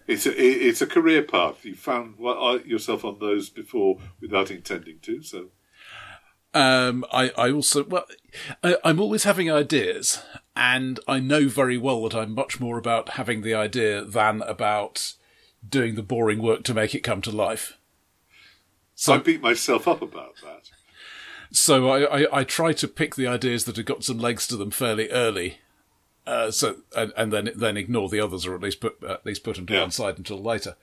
It's a career path. You found yourself on those before without intending to. So, I'm always having ideas, and I know very well that I'm much more about having the idea than about doing the boring work to make it come to life. So I beat myself up about that. So I try to pick the ideas that have got some legs to them fairly early. So then ignore the others, or at least put them to one side until later.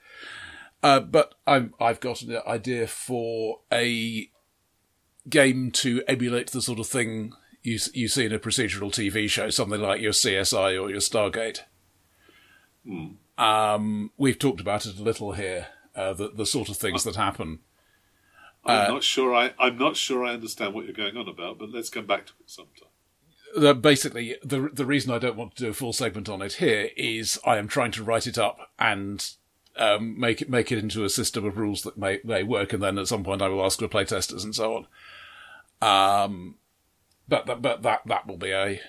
But I've got an idea for a game to emulate the sort of thing you see in a procedural TV show, something like your CSI or your Stargate. Mm. We've talked about it a little here, the sort of things that happen. I'm not sure I understand what you're going on about, but let's come back to it sometime. Basically, the reason I don't want to do a full segment on it here is I am trying to write it up and make it into a system of rules that may work, and then at some point I will ask for playtesters and so on. But that will be a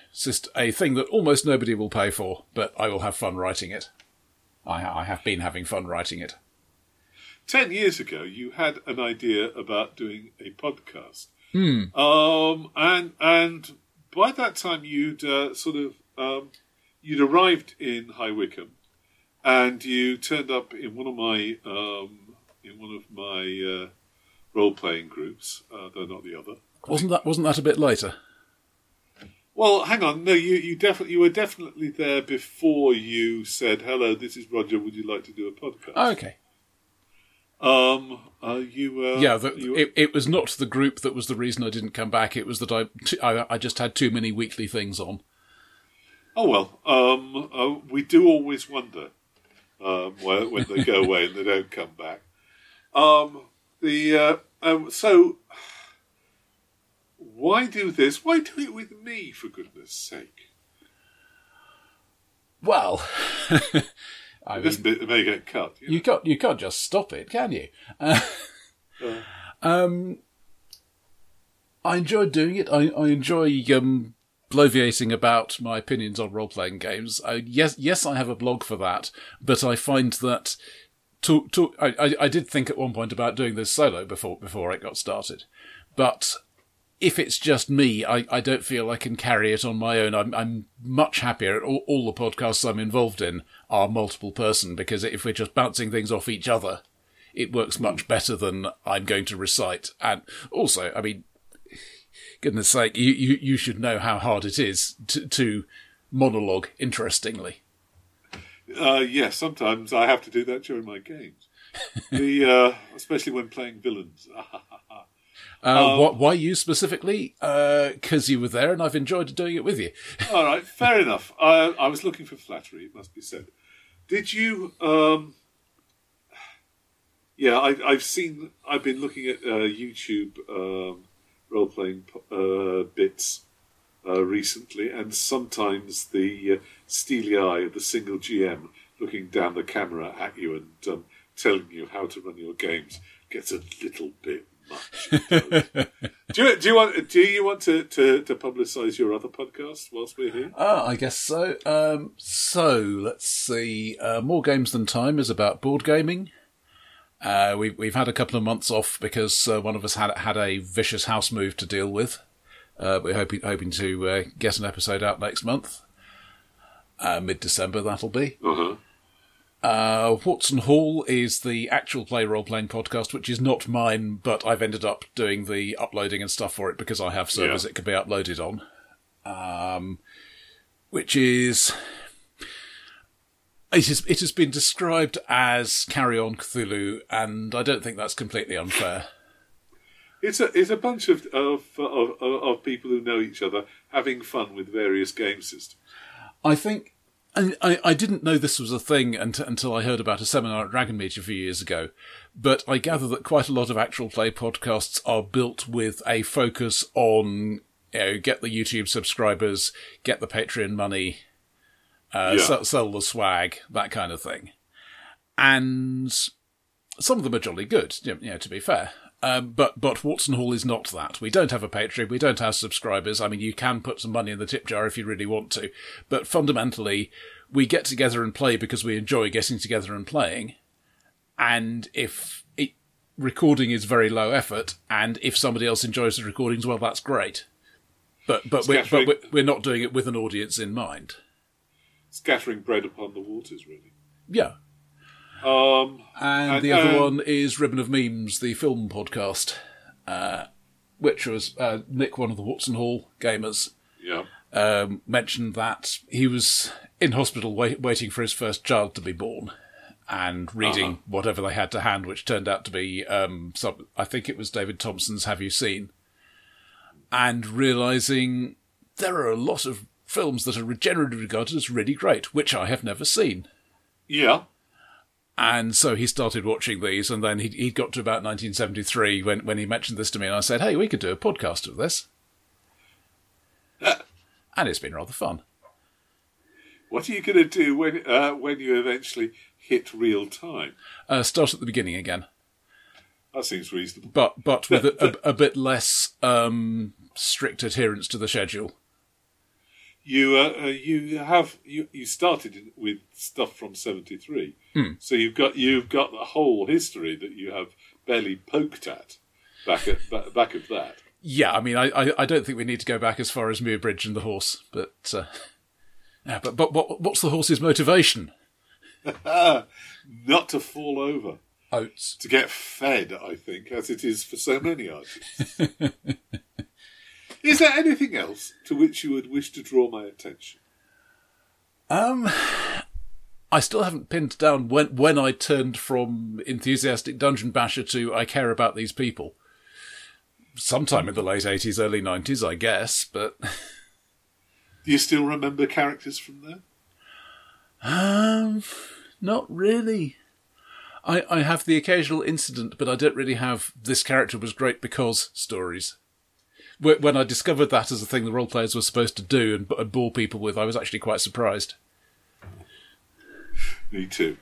thing that almost nobody will pay for, but I will have fun writing it. I have been having fun writing it. 10 years ago, you had an idea about doing a podcast. Mm. And by that time, you'd you'd arrived in High Wycombe, and you turned up in one of my role playing groups, though not the other. Wasn't that a bit later? Well, hang on. No, you were definitely there before you said, "Hello, this is Roger. Would you like to do a podcast?" Oh, okay. It was not the group that was the reason I didn't come back. It was that I just had too many weekly things on. Oh, well, we do always wonder when they go away and they don't come back. So why do this? Why do it with me, for goodness sake? Well... This bit may get cut. You can't just stop it, can you? I enjoy doing it. I enjoy bloviating about my opinions on role-playing games. Yes, I have a blog for that, but I find that... I did think at one point about doing this solo before it got started, but if it's just me, I don't feel I can carry it on my own. I'm much happier. All the podcasts I'm involved in are multiple person, because if we're just bouncing things off each other, it works much better than I'm going to recite. And also, I mean, goodness sake, you should know how hard it is to monologue interestingly. Yes, sometimes I have to do that during my games. Especially when playing villains. Why you specifically? Because you were there and I've enjoyed doing it with you. All right, fair enough. I was looking for flattery, it must be said. Did you... I've been looking at YouTube role-playing bits recently, and sometimes the steely eye of the single GM looking down the camera at you and telling you how to run your games gets a little bit much. Do you want to publicise your other podcast whilst we're here? I guess so. So let's see. More Games Than Time is about board gaming. We've had a couple of months off because one of us had a vicious house move to deal with. We're hoping to get an episode out next month, mid-December. That'll be. Uh-huh. Watson Hall is the actual play role-playing podcast, which is not mine, but I've ended up doing the uploading and stuff for it because I have servers it can be uploaded on, which is... It has been described as Carry On Cthulhu, and I don't think that's completely unfair. It's a bunch of people who know each other having fun with various game systems. I think... And I didn't know this was a thing until I heard about a seminar at Dragon Meet a few years ago, but I gather that quite a lot of actual play podcasts are built with a focus on, get the YouTube subscribers, get the Patreon money, sell the swag, that kind of thing. And some of them are jolly good, to be fair. But Watson Hall is not that. We don't have a Patreon. We don't have subscribers. I mean, you can put some money in the tip jar if you really want to. But fundamentally, we get together and play because we enjoy getting together and playing. And if recording is very low effort, and if somebody else enjoys the recordings, well, that's great. But we're not doing it with an audience in mind. Scattering bread upon the waters, really. Yeah. And the other one is Ribbon of Memes, the film podcast, which was Nick, one of the Watson Hall gamers, mentioned that he was in hospital waiting for his first child to be born and reading whatever they had to hand, which turned out to be, I think it was David Thompson's Have You Seen? And realising there are a lot of films that are generally regarded as really great, which I have never seen. Yeah. And so he started watching these, and then he got to about 1973 when he mentioned this to me, and I said, hey, we could do a podcast of this. And it's been rather fun. What are you going to do when you eventually hit real time? Start at the beginning again. That seems reasonable. But with a bit less strict adherence to the schedule. You started with stuff from 73, so you've got the whole history that you have barely poked at back of that. Yeah, I mean, I don't think we need to go back as far as Muirbridge and the horse, but what's the horse's motivation? Not to fall over. Oats. To get fed, I think, as it is for so many artists. Is there anything else to which you would wish to draw my attention? I still haven't pinned down when I turned from enthusiastic dungeon basher to I care about these people. Sometime in the late 80s, early 90s, I guess, but... Do you still remember characters from there? Not really. I have the occasional incident, but I don't really have this character was great because stories. When I discovered that as a thing the role players were supposed to do and bore people with, I was actually quite surprised. Me too.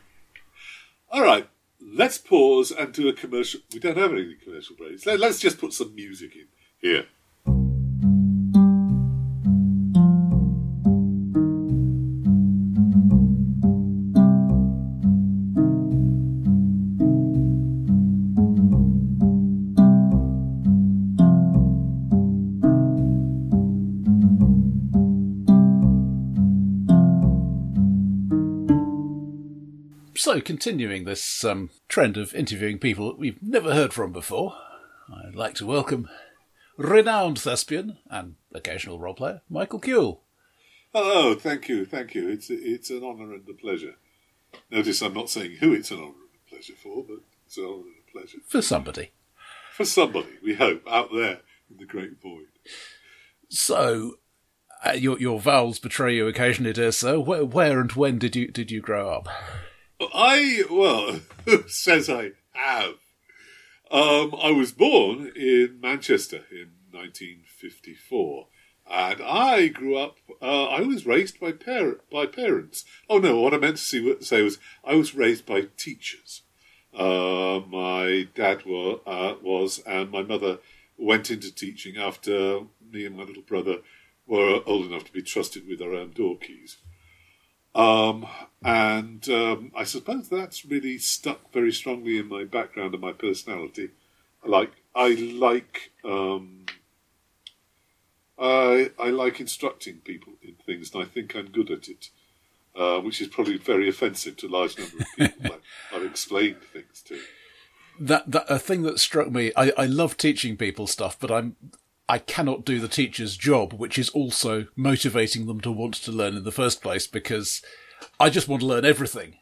All right, let's pause and do a commercial. We don't have any commercial breaks. Let's just put some music in here. So, continuing this trend of interviewing people that we've never heard from before, I'd like to welcome renowned thespian and occasional role player, Michael Cule. Hello, thank you, It's an honour and a pleasure. Notice I'm not saying who it's an honour and a pleasure for, but it's an honour and a pleasure. For somebody. For somebody, we hope, out there in the great void. So, your vowels betray you occasionally, dear sir. Where and when did you grow up? Well, who says I have? I was born in Manchester in 1954, and I grew up. I was raised by parents. Oh no, what I meant to say was I was raised by teachers. My dad was, and my mother went into teaching after me and my little brother were old enough to be trusted with our own door keys. I suppose that's really stuck very strongly in my background and my personality. I like instructing people in things, and I think I'm good at it, which is probably very offensive to a large number of people I've explained things to. A thing that struck me, I love teaching people stuff, but I cannot do the teacher's job, which is also motivating them to want to learn in the first place, because I just want to learn everything.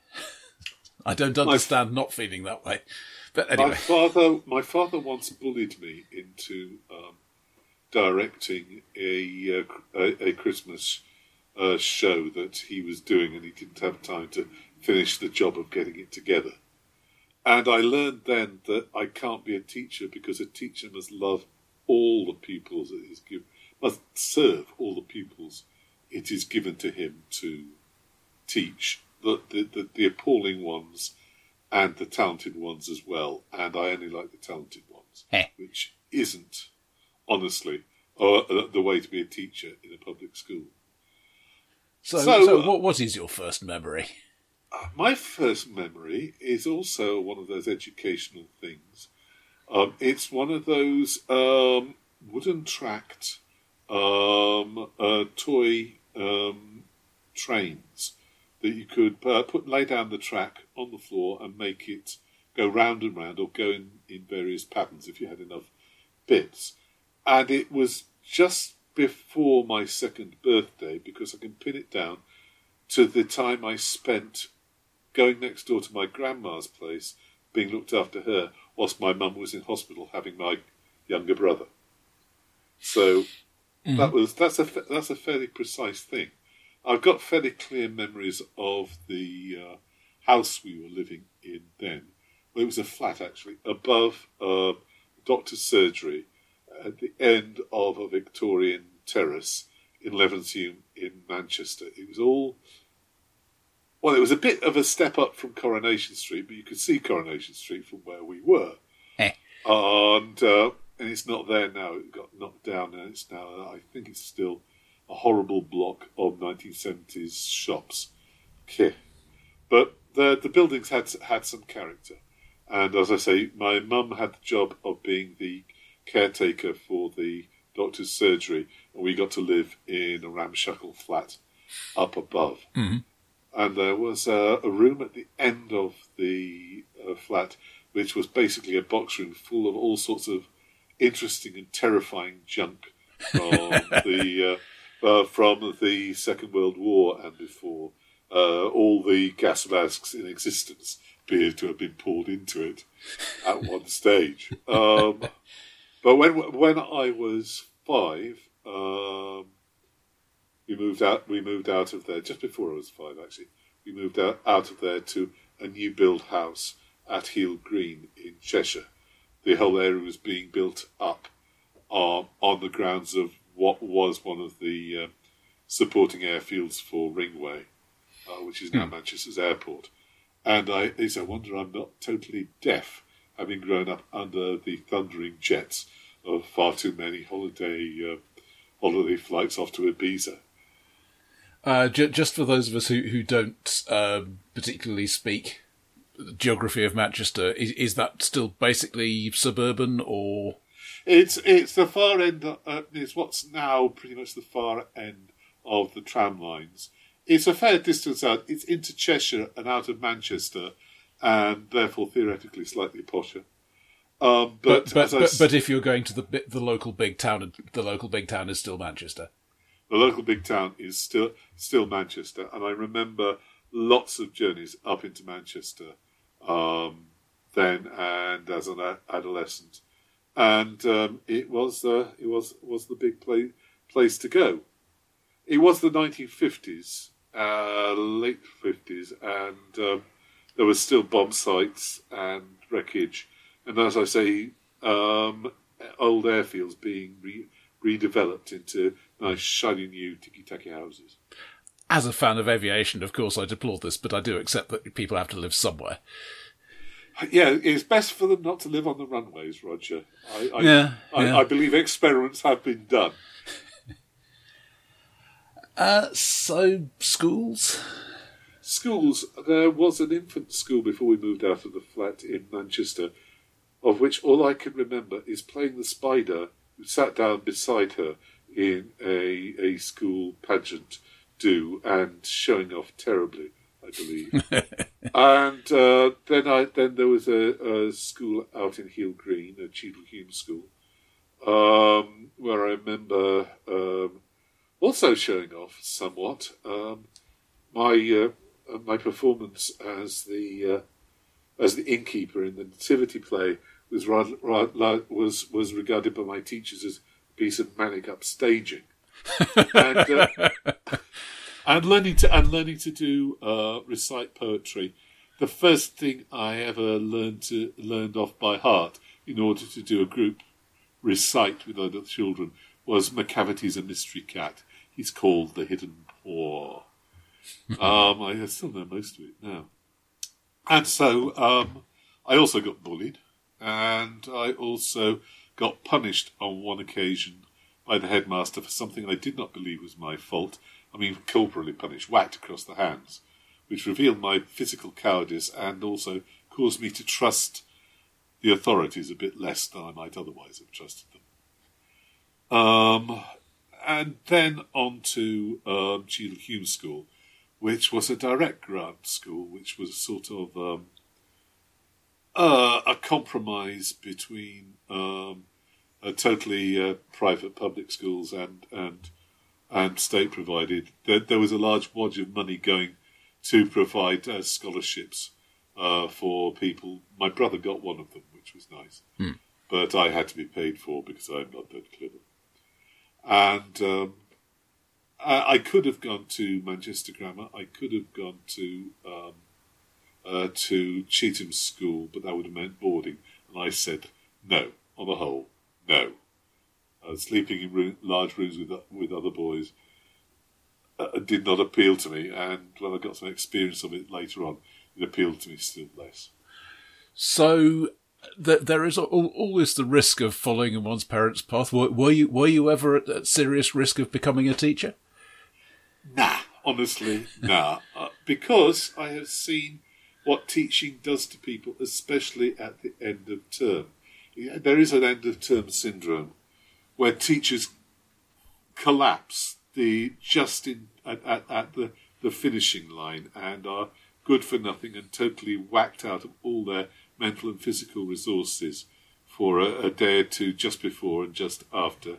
I don't understand not feeling that way. But anyway, my father once bullied me into directing a Christmas show that he was doing, and he didn't have time to finish the job of getting it together. And I learned then that I can't be a teacher because a teacher must love all the pupils that is given, must serve all the pupils it is given to him to teach, the appalling ones and the talented ones as well. And I only like the talented ones, which isn't, honestly, the way to be a teacher in a public school. So what is your first memory? My first memory is also one of those educational things. It's one of those wooden-tracked toy trains that you could lay down the track on the floor and make it go round and round, or go in various patterns if you had enough bits. And it was just before my second birthday, because I can pin it down to the time I spent going next door to my grandma's place, being looked after her, whilst my mum was in hospital having my younger brother. So that's a fairly precise thing. I've got fairly clear memories of the house we were living in then. Well, it was a flat, actually, above doctor's surgery at the end of a Victorian terrace in Levenshulme in Manchester. It was all... Well, it was a bit of a step up from Coronation Street, but you could see Coronation Street from where we were. And it's not there now. It got knocked down, and it's now, I think it's still a horrible block of 1970s shops. Okay. But the buildings had some character. And as I say, my mum had the job of being the caretaker for the doctor's surgery, and we got to live in a ramshackle flat up above. Mm-hmm. And there was a room at the end of the flat, which was basically a box room full of all sorts of interesting and terrifying junk from the Second World War and before. All the gas masks in existence appear to have been poured into it at one stage. But when I was 5. We moved out of there just before I was 5. Actually, we moved out of there to a new build house at Heal Green in Cheshire. The whole area was being built up on the grounds of what was one of the supporting airfields for Ringway, which is now Manchester's airport. And it's a wonder I'm not totally deaf, having grown up under the thundering jets of far too many holiday flights off to Ibiza. Just for those of us who don't particularly speak the geography of Manchester, is that still basically suburban, or...? It's the far end, it's what's now pretty much the far end of the tram lines. It's a fair distance out. It's into Cheshire and out of Manchester, and therefore theoretically slightly posher. But if you're going to the local big town, the local big town is still Manchester. The local big town is still Manchester, and I remember lots of journeys up into Manchester then and as an adolescent, and it was the big place to go. It was the 1950s, late 50s, and there were still bomb sites and wreckage. And as I say, old airfields being redeveloped into nice, shiny new ticky-tacky houses. As a fan of aviation, of course, I deplore this, but I do accept that people have to live somewhere. Yeah, it's best for them not to live on the runways, Roger. I believe experiments have been done. So, schools? Schools. There was an infant school before we moved out of the flat in Manchester, of which all I can remember is playing the spider who sat down beside her in a school pageant do and showing off terribly, I believe. And then there was a school out in Heel Green, a Cheadle Hume school, where I remember... also showing off somewhat my performance as the innkeeper in the nativity play was regarded by my teachers as a piece of manic upstaging, and learning to do recite poetry. The first thing I ever learned off by heart in order to do a group recite with other children was McCavity's A Mystery Cat. He's called The Hidden Paw. I still know most of it now. And so I also got bullied, and I also got punished on one occasion by the headmaster for something I did not believe was my fault. I mean, corporally punished, whacked across the hands, which revealed my physical cowardice and also caused me to trust the authorities a bit less than I might otherwise have trusted them. And then on to Cheadle Hume School, which was a direct grant school, which was sort of a compromise between totally private public schools and state provided. There was a large wad of money going to provide scholarships for people. My brother got one of them, which was nice, but I had to be paid for because I'm not that clever. And I could have gone to Manchester Grammar. I could have gone to Cheetham School, but that would have meant boarding. And I said, no, on the whole, no. Sleeping in large rooms with other boys did not appeal to me. And when I got some experience of it later on, it appealed to me still less. So... There is always the risk of following in one's parents' path. Were you ever at serious risk of becoming a teacher? Nah, honestly, nah. Because I have seen what teaching does to people, especially at the end of term. There is an end of term syndrome where teachers collapse at the finishing line and are good for nothing and totally whacked out of all their mental and physical resources for a day or two just before and just after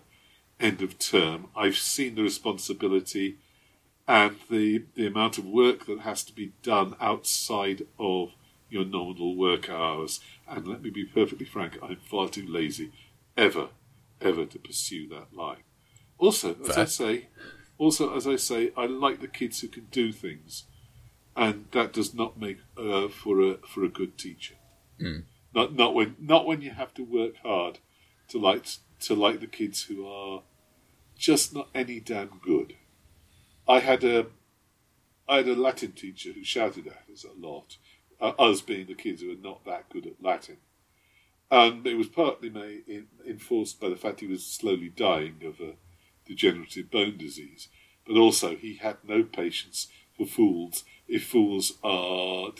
end of term. I've seen the responsibility and the amount of work that has to be done outside of your nominal work hours. And let me be perfectly frank, I'm far too lazy ever to pursue that line. Also, as I say, I like the kids who can do things, and that does not make for a good teacher. Mm. Not when you have to work hard to like the kids who are just not any damn good. I had a Latin teacher who shouted at us a lot, us being the kids who are not that good at Latin, and it was partly enforced by the fact he was slowly dying of a degenerative bone disease, but also he had no patience for fools. If fools are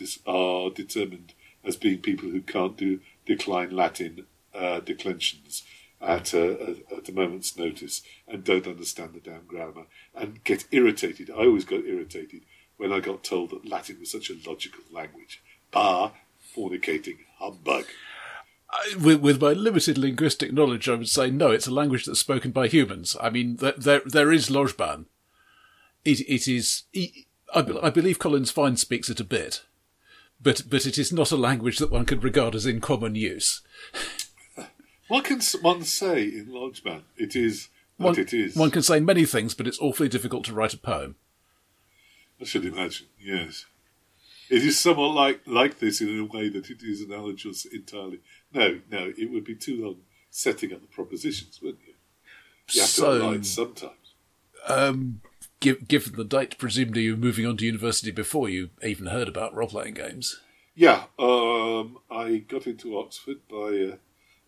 determined as being people who can't do decline Latin declensions, at a moment's notice and don't understand the damn grammar and get irritated. I always got irritated when I got told that Latin was such a logical language. Bah, fornicating humbug. With my limited linguistic knowledge, I would say, no, it's a language that's spoken by humans. I mean, there is Lojban. I believe Collins Fine speaks it a bit, but it is not a language that one could regard as in common use. What can one say in Lojban? It is what it is. One can say many things, but it's awfully difficult to write a poem. I should imagine, yes. It is somewhat like this in a way that it is analogous entirely. No, it would be too long setting up the propositions, wouldn't you? You have to align sometimes. Given the date, presumably you were moving on to university before you even heard about role-playing games. Yeah, I got into Oxford by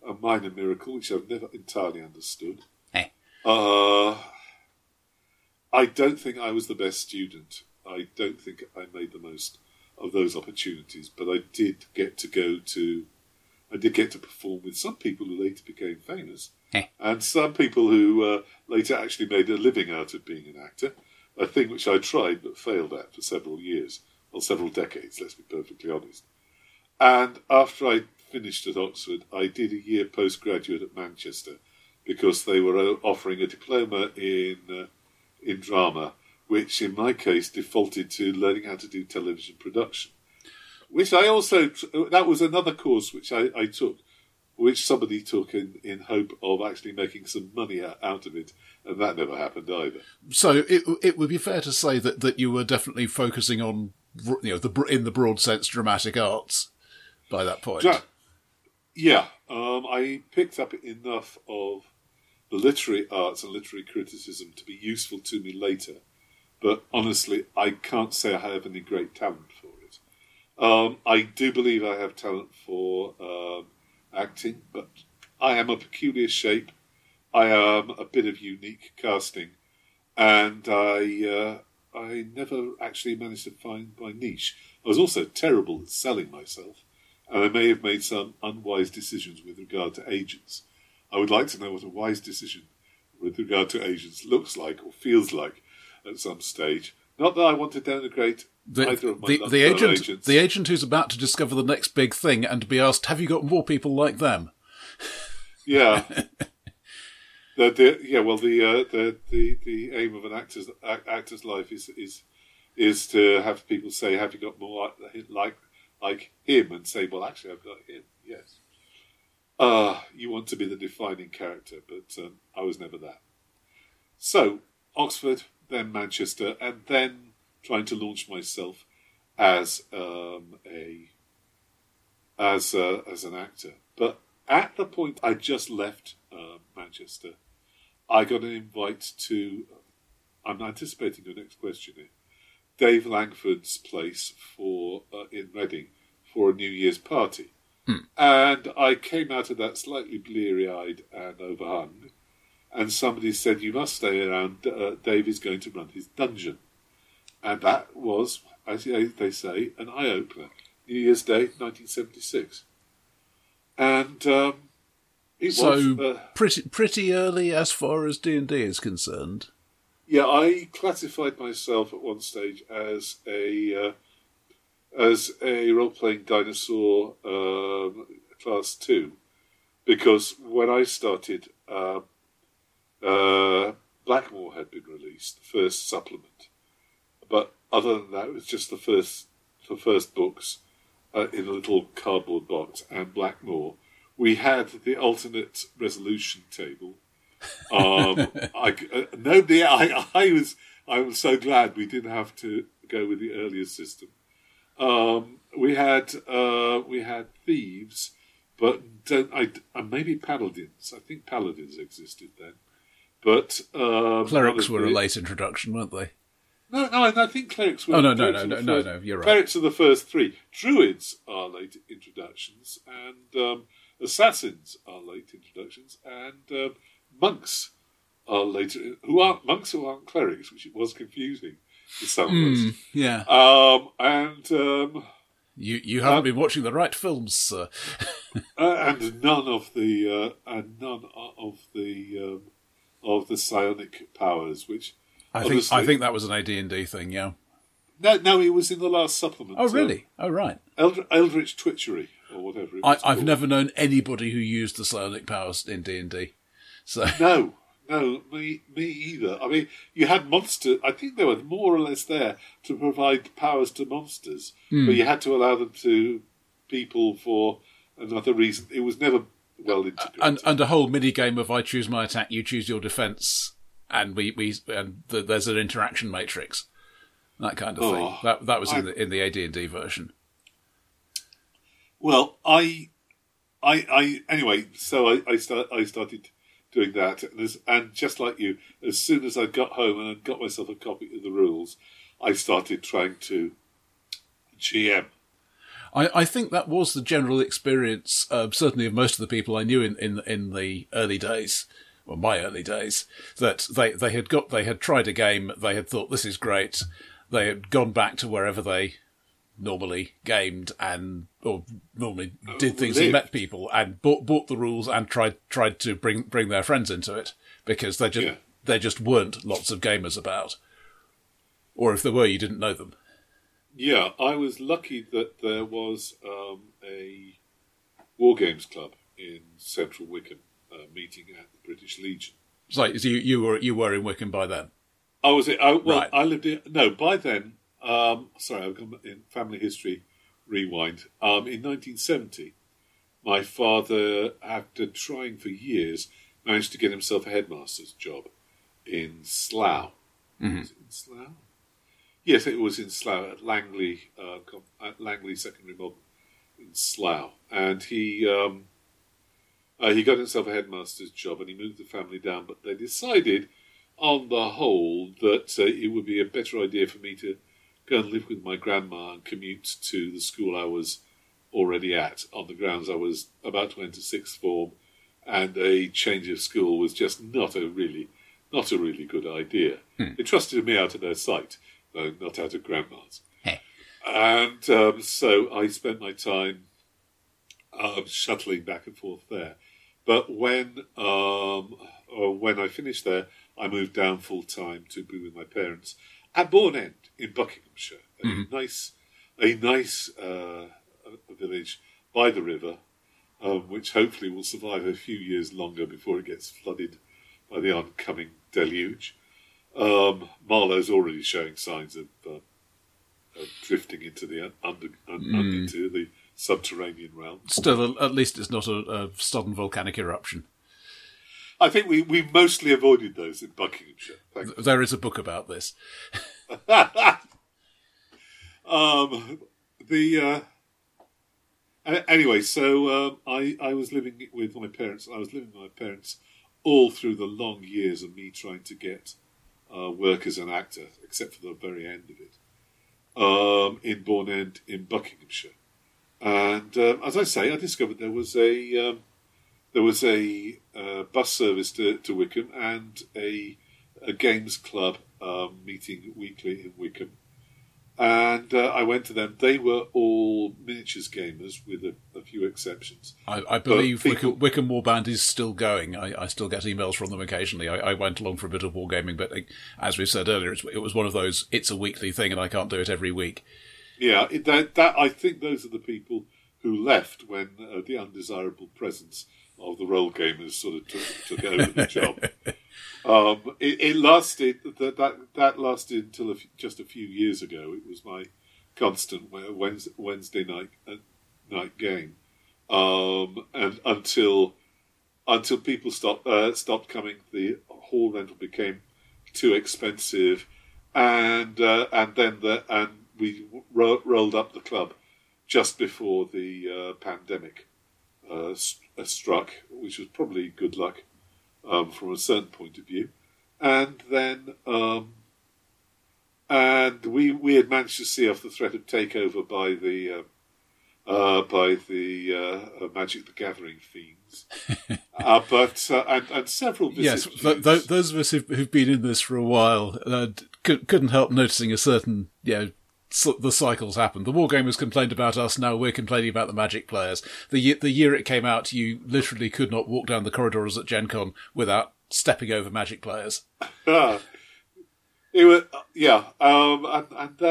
a minor miracle, which I've never entirely understood. I don't think I was the best student. I don't think I made the most of those opportunities, but I did get to perform with some people who later became famous, and some people who later actually made a living out of being an actor, a thing which I tried but failed at for several years, well, several decades, let's be perfectly honest. And after I finished at Oxford, I did a year postgraduate at Manchester because they were offering a diploma in drama, which in my case defaulted to learning how to do television production, which I also, that was another course which I took, which somebody took in hope of actually making some money out of it, and that never happened either. So it would be fair to say that you were definitely focusing on, you know, in the broad sense, dramatic arts by that point. Yeah, I picked up enough of the literary arts and literary criticism to be useful to me later. But honestly, I can't say I have any great talent for it. I do believe I have talent for acting, but I am a peculiar shape. I am a bit of unique casting, and I never actually managed to find my niche. I was also terrible at selling myself, and I may have made some unwise decisions with regard to agents. I would like to know what a wise decision with regard to agents looks like or feels like at some stage. Not that I want to denigrate either of my agents. The agent who's about to discover the next big thing and be asked, have you got more people like them? Yeah. The aim of an actor's life is to have people say, have you got more like him? And say, well, actually, I've got him, yes. You want to be the defining character, but I was never that. So, Oxford, then Manchester, and then trying to launch myself as an actor. But at the point I just left Manchester, I got an invite to, I'm anticipating your next question here, Dave Langford's place in Reading for a New Year's party. And I came out of that slightly bleary-eyed and overhung. And somebody said, you must stay around, Dave is going to run his dungeon. And that was, as they say, an eye-opener. New Year's Day, 1976. And it was... So, pretty early as far as D&D is concerned. Yeah, I classified myself at one stage as a role-playing dinosaur class 2. Because when I started... Blackmoor had been released, the first supplement, but other than that, it was just the first books in a little cardboard box. And Blackmoor, we had the alternate resolution table. I was so glad we didn't have to go with the earlier system. We had thieves, but maybe paladins. I think paladins existed then. But clerics were a late introduction, weren't they? No, I think clerics were. Oh no, you're right. Clerics are the first three. Druids are late introductions, and assassins are late introductions, and monks are later. Who aren't monks? Who aren't clerics? Which it was confusing in some ways. Yeah. You haven't been watching the right films, sir. and none of the psionic powers, which I think that was an AD&D thing. Yeah. No, it was in the last supplement. Oh, really? Oh, right. Eldritch Twitchery, or whatever it was. I've never known anybody who used the psionic powers in D&D. So. No, me either. I mean, you had monsters. I think they were more or less there to provide powers to monsters, but you had to allow them to people for another reason. It was never well integrated. And a whole mini-game of I choose my attack, you choose your defence, and there's an interaction matrix. That kind of thing. That was in the AD&D version. Well, I started doing that, and just like you, as soon as I got home and I got myself a copy of the rules, I started trying to GM. I think that was the general experience, certainly of most of the people I knew in the early days. Well, my early days, that they had tried a game, they had thought this is great. They had gone back to wherever they normally gamed and met people, and bought the rules and tried to bring their friends into it, because there just weren't lots of gamers about, or if there were, you didn't know them. Yeah, I was lucky that there was a war games club in Central Wickham meeting at the British Legion. So you were in Wickham by then. Right. I lived in... No, by then... I've gone in family history rewind. In 1970, my father, after trying for years, managed to get himself a headmaster's job in Slough. Mm-hmm. Was it in Slough? Yes, it was in Slough, at Langley Secondary Modern in Slough. And he got himself a headmaster's job, and he moved the family down, but they decided... on the whole, that it would be a better idea for me to go and live with my grandma and commute to the school I was already at, on the grounds I was about to enter sixth form, and a change of school was just not a really good idea. They trusted me out of their sight, though not out of grandma's. Hey. And so I spent my time shuttling back and forth there. But when I finished there, I moved down full-time to be with my parents at Bourne End in Buckinghamshire, a nice village by the river, which hopefully will survive a few years longer before it gets flooded by the oncoming deluge. Marlowe's already showing signs of drifting into the into the subterranean realm. Still, at least it's not a sudden volcanic eruption. I think we mostly avoided those in Buckinghamshire. There is a book about this. I was living with my parents. I was living with my parents all through the long years of me trying to get work as an actor, except for the very end of it, in Bourne End in Buckinghamshire. And as I say, I discovered there was a bus service to Wickham, and a games club meeting weekly in Wickham. And I went to them. They were all miniatures gamers, with a few exceptions. I believe Wickham Warband is still going. I still get emails from them occasionally. I went along for a bit of wargaming, but as we said earlier, it was one of those, it's a weekly thing and I can't do it every week. Yeah, I think those are the people who left when the undesirable presence of the role gamers sort of took over the job. It lasted. That lasted until just a few years ago. It was my constant Wednesday night game, and until people stopped coming, the hall rental became too expensive, and we rolled up the club just before the pandemic struck, which was probably good luck from a certain point of view, and then we had managed to see off the threat of takeover by the Magic the Gathering fiends, but several vicissitudes. Yes, those of us who've been in this for a while couldn't help noticing a certain the cycles happen. The wargamers complained about us, now we're complaining about the Magic players. The year it came out, you literally could not walk down the corridors at Gen Con without stepping over Magic players. And there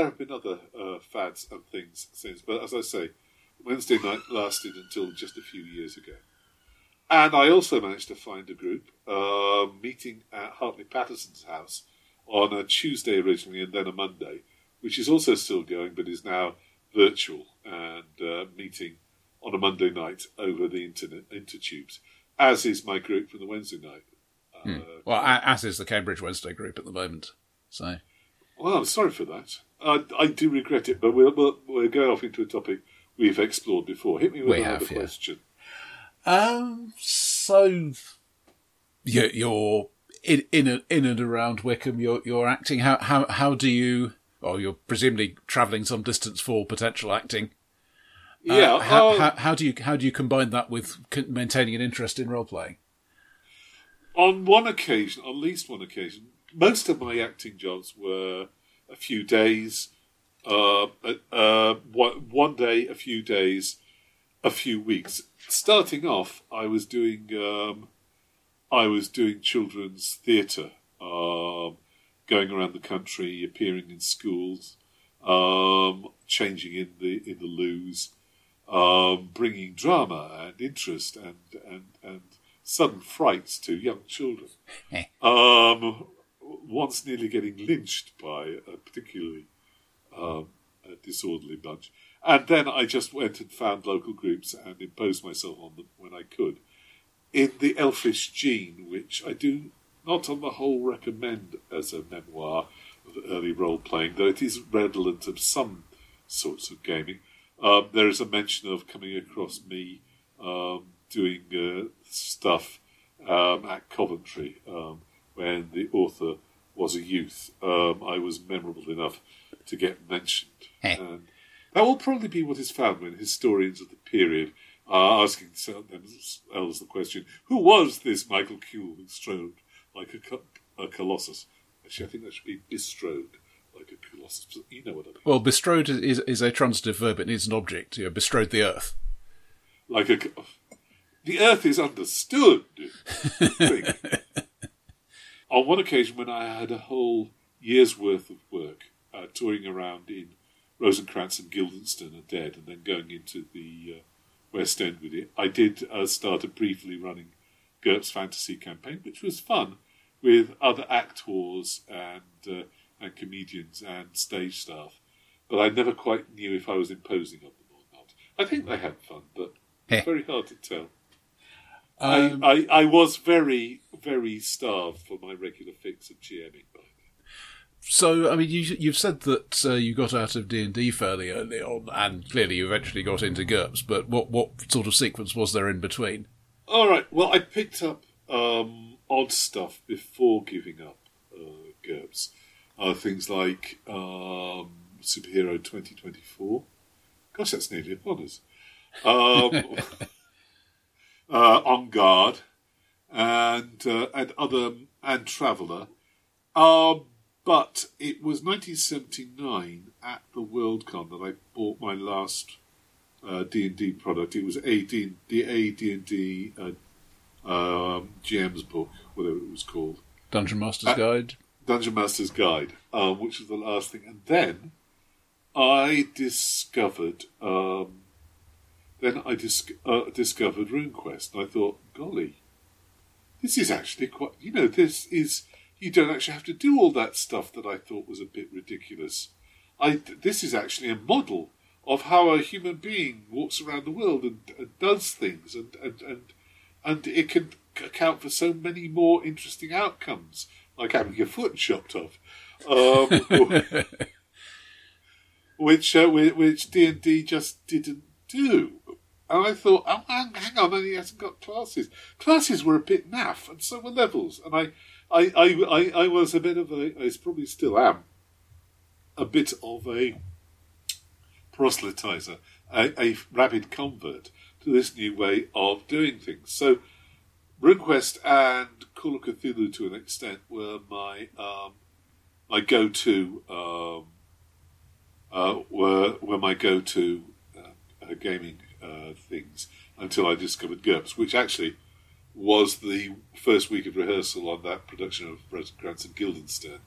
have been other fads and things since. But as I say, Wednesday night lasted until just a few years ago. And I also managed to find a group meeting at Hartley Patterson's house on a Tuesday originally and then a Monday, which is also still going but is now virtual and meeting on a Monday night over the internet, intertubes, as is my group from the Wednesday night. Well, as is the Cambridge Wednesday group at the moment. So, well, I'm sorry for that. I do regret it, but we're going off into a topic we've explored before. Hit me with another question. So, you're in and around Wickham. You're acting. How do you? Or you're presumably travelling some distance for potential acting. Yeah. How do you combine that with maintaining an interest in role playing? On one occasion, at least one occasion, most of my acting jobs were a few days, one day, a few days, a few weeks. Starting off, I was doing children's theatre, going around the country, appearing in schools, changing in the loos, bringing drama and interest and sudden frights to young children. Once nearly getting lynched by a particularly disorderly bunch. And then I just went and found local groups and imposed myself on them when I could. In The Elfish Gene, which I do not on the whole recommend as a memoir of early role-playing, though it is redolent of some sorts of gaming, there is a mention of coming across me doing stuff at Coventry when the author was a youth. I was memorable enough to get mentioned. And that will probably be what is found when historians of the period are asking themselves the question, who was this Michael Cule who strode like a colossus? Actually, I think that should be bestrode like a colossus. You know what I mean. Well, bestrode is a transitive verb. It needs an object. You know, bestrode the earth. The earth is understood. On one occasion when I had a whole year's worth of work touring around in Rosencrantz and Guildenstern Are Dead and then going into the West End with it, I did started briefly running GURPS Fantasy Campaign, which was fun, with other actors and comedians and stage staff. But I never quite knew if I was imposing on them or not. I think they had fun, but very hard to tell. I was very, very starved for my regular fix of GMing by then. So, I mean, you've said that you got out of D&D fairly early on, and clearly you eventually got into GURPS, but what sort of sequence was there in between? All right, well, I picked up odd stuff before giving up GURPS. Things like Superhero 2024. Gosh, that's nearly upon us. On Guard and other and Traveller, but it was 1979 at the Worldcon that I bought my last D&D product. It was a D&D GM's book, whatever it was called, Dungeon Master's Guide, which was the last thing, and then I discovered. Then I discovered RuneQuest, and I thought, golly, this is actually quite... You know, this is... You don't actually have to do all that stuff that I thought was a bit ridiculous. This is actually a model of how a human being walks around the world and does things, and it can account for so many more interesting outcomes, like having your foot chopped off. Which D&D just didn't do. And I thought, oh, hang on, and he hasn't got classes. Classes were a bit naff, and so were levels. And I was a bit of a, I probably still am, a bit of a proselytizer, a rabid convert to this new way of doing things. So RuneQuest and Call of Cthulhu, to an extent, were my go-to were my go-to gaming things until I discovered GURPS, which actually was the first week of rehearsal on that production of Rosencrantz and Guildenstern.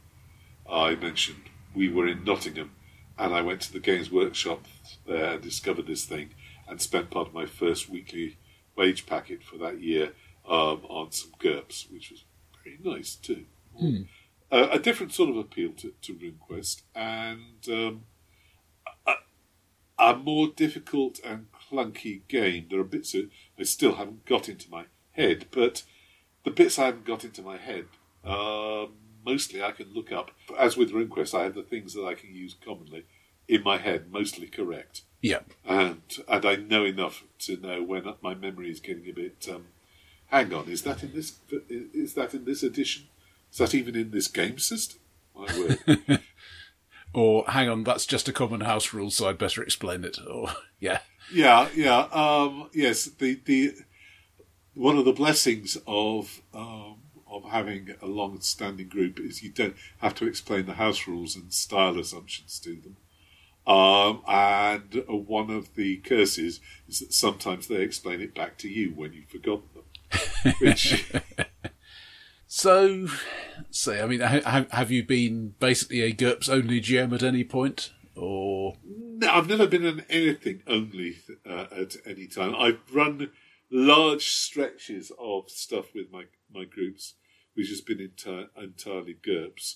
I mentioned we were in Nottingham, and I went to the Games Workshop there and discovered this thing, and spent part of my first weekly wage packet for that year on some GURPS, which was very nice too. Mm. A different sort of appeal to RuneQuest, and a more difficult and clunky game. There are bits that I still haven't got into my head, but the bits I haven't got into my head, mostly I can look up. As with RuneQuest, I have the things that I can use commonly in my head, mostly correct. Yeah. And I know enough to know when my memory is getting a bit... hang on, is that in this edition? Is that even in this game system? My word. Or, hang on, that's just a common house rule, so I'd better explain it. Or, yeah. Yeah, yeah. Yes, the one of the blessings of having a long-standing group is you don't have to explain the house rules and style assumptions to them. And one of the curses is that sometimes they explain it back to you when you've forgotten them. Which... So, I mean, have you been basically a GURPS-only GM at any point? Or no, I've never been an anything-only at any time. I've run large stretches of stuff with my groups, which has been entirely GURPS.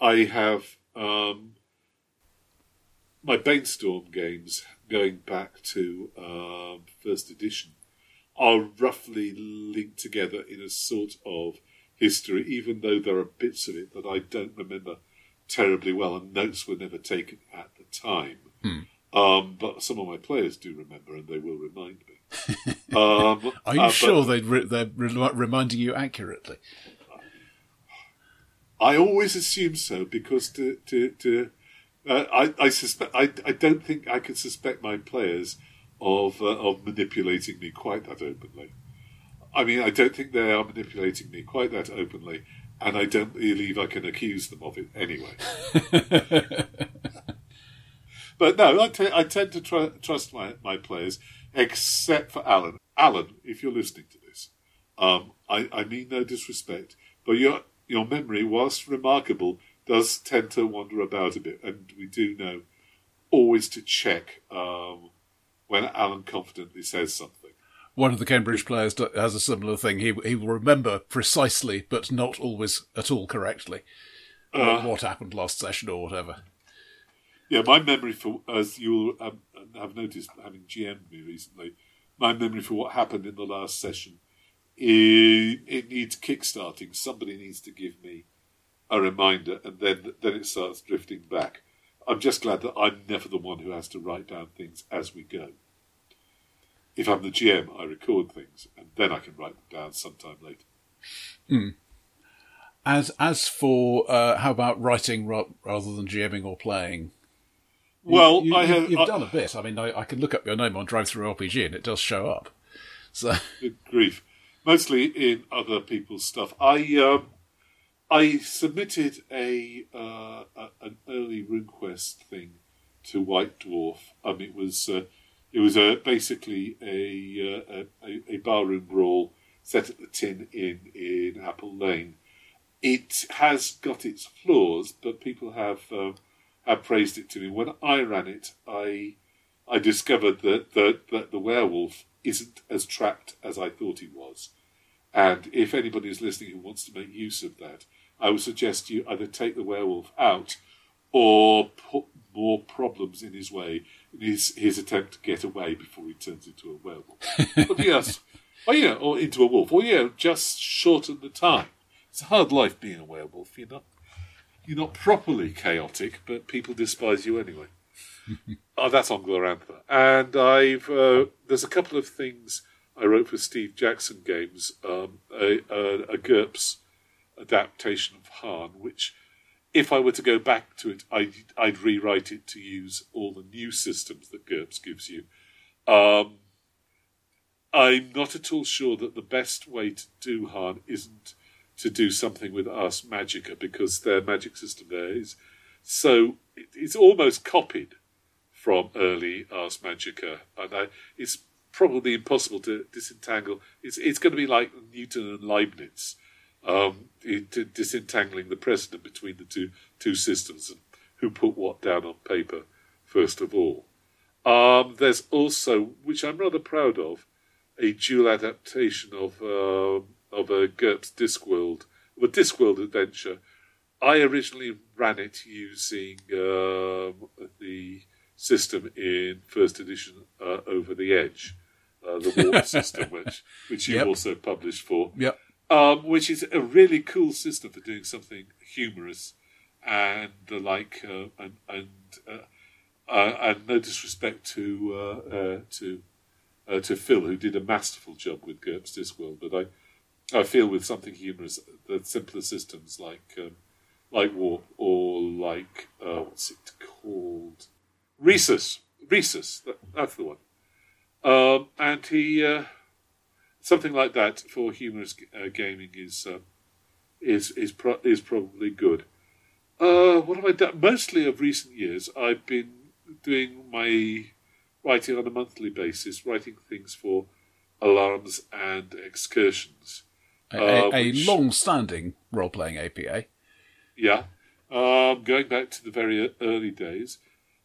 I have my Banestorm games, going back to first edition, are roughly linked together in a sort of history, even though there are bits of it that I don't remember terribly well, and notes were never taken at the time. Mm. But some of my players do remember, and they will remind me. Are you sure they're reminding you accurately? I always assume so, because I suspect I don't think I could suspect my players of manipulating me quite that openly. I mean, I don't think they are manipulating me quite that openly, and I don't believe I can accuse them of it anyway. But no, I tend to trust my players, except for Alan. Alan, if you're listening to this, I mean no disrespect, but your memory, whilst remarkable, does tend to wander about a bit, and we do know always to check when Alan confidently says something. One of the Cambridge players has a similar thing. He will remember precisely, but not always at all correctly, what happened last session or whatever. Yeah, my memory for, as you'll have noticed, having GM'd me recently, my memory for what happened in the last session, it needs kickstarting. Somebody needs to give me a reminder, and then it starts drifting back. I'm just glad that I'm never the one who has to write down things as we go. If I'm the GM, I record things, and then I can write them down sometime later. Mm. As for how about writing rather than GMing or playing? Well, you've done a bit. I mean, I can look up your name on DriveThruRPG, and it does show up. So good grief, mostly in other people's stuff. I submitted an early RuneQuest thing to White Dwarf. It was. It was basically a barroom brawl set at the Tin in Apple Lane. It has got its flaws, but people have praised it to me. When I ran it, I discovered that the werewolf isn't as trapped as I thought he was. And if anybody is listening who wants to make use of that, I would suggest you either take the werewolf out or put more problems in his way, in his attempt to get away before he turns into a werewolf. But yes, or into a wolf. Or just shorten the time. It's a hard life being a werewolf. You're not properly chaotic, but people despise you anyway. That's on Glorantha. And I've there's a couple of things I wrote for Steve Jackson Games, a GURPS adaptation of Harn, which, if I were to go back to it, I'd rewrite it to use all the new systems that GURPS gives you. I'm not at all sure that the best way to do Harn isn't to do something with Ars Magica, because their magic system there is so... It's almost copied from early Ars Magica, and it's probably impossible to disentangle. It's going to be like Newton and Leibniz, disentangling the precedent between the two systems and who put what down on paper first of all. There's also, which I'm rather proud of, a dual adaptation of a GURPS Discworld, of a Discworld adventure. I originally ran it using the system in first edition, Over the Edge, the Warp system, which you also published for, which is a really cool system for doing something humorous and the like, and no disrespect to Phil, who did a masterful job with GURPS Discworld, but I feel with something humorous, the simpler systems like Warp or like what's it called, Rhesus. That's the one. And he something like that for humorous gaming is probably good. What have I done? Mostly of recent years, I've been doing my writing on a monthly basis, writing things for Alarms and Excursions. A long-standing role-playing APA. Yeah. Going back to the very early days,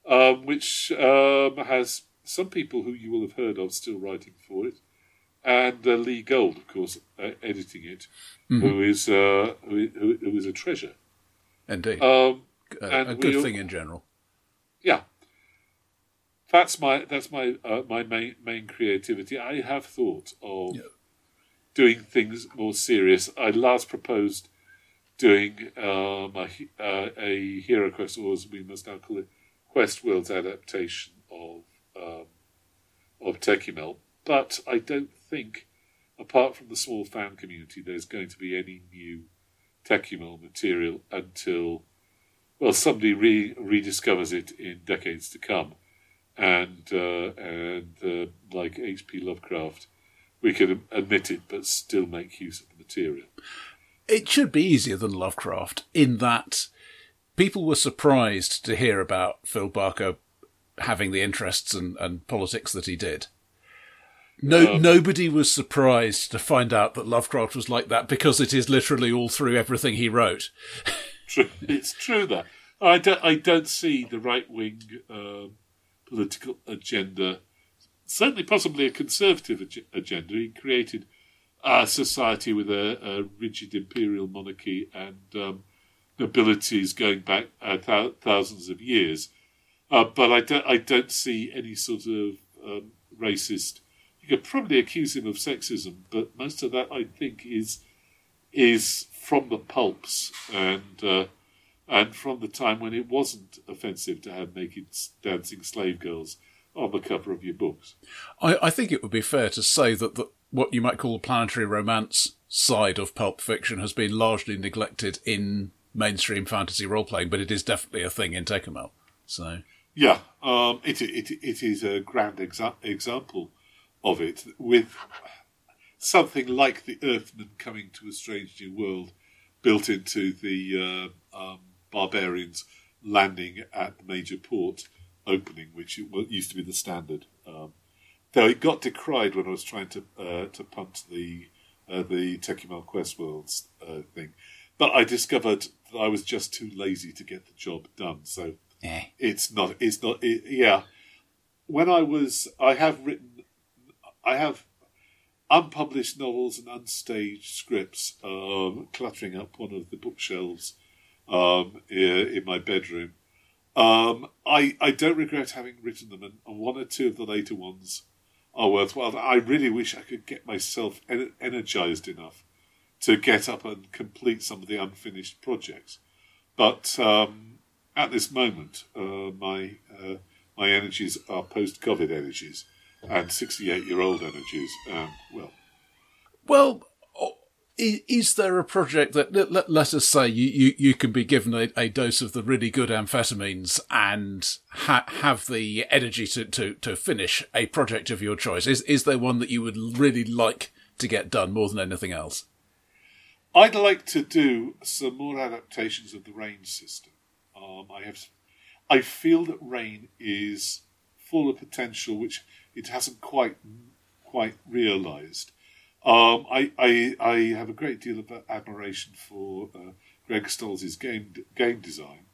which has some people who you will have heard of still writing for it, and Lee Gold, of course, editing it, who is a treasure. Indeed. A good thing in general. Yeah. That's my main creativity. I have thought of doing things more serious. I last proposed doing a Hero Quest, or as we must now call it, Quest Worlds adaptation of Tékumel, but I don't think, apart from the small fan community, there's going to be any new Tékumel material until, well, somebody rediscovers it in decades to come. And like H.P. Lovecraft, we can admit it, but still make use of the material. It should be easier than Lovecraft in that people were surprised to hear about Phil Barker having the interests and politics that he did. Nobody was surprised to find out that Lovecraft was like that, because it is literally all through everything he wrote. True. It's true that I don't see the right wing. Political agenda, certainly possibly a conservative agenda. He created a society with a rigid imperial monarchy and nobilities going back thousands of years. But I don't see any sort of racist. You could probably accuse him of sexism, but most of that, I think, is from the pulps and from the time when it wasn't offensive to have naked dancing slave girls on the cover of your books. I think it would be fair to say that what you might call the planetary romance side of pulp fiction has been largely neglected in mainstream fantasy role-playing, but it is definitely a thing in Tékumel. So yeah, it is a grand example of it, with something like the Earthman coming to a strange new world built into the... barbarians landing at the major port opening, which used to be the standard. Though it got decried when I was trying to punt the Tékumel Quest Worlds thing, but I discovered that I was just too lazy to get the job done. So it's not. Yeah, when I have unpublished novels and unstaged scripts cluttering up one of the bookshelves in my bedroom. I don't regret having written them, and one or two of the later ones are worthwhile. I really wish I could get myself energised enough to get up and complete some of the unfinished projects. But at this moment, my energies are post-COVID energies and 68-year-old energies. Is there a project that, let us say, you can be given a dose of the really good amphetamines and have the energy to finish a project of your choice? Is there one that you would really like to get done more than anything else? I'd like to do some more adaptations of the Rain system. I feel that Rain is full of potential which it hasn't quite realised. I have a great deal of admiration for Greg Stolz's game design.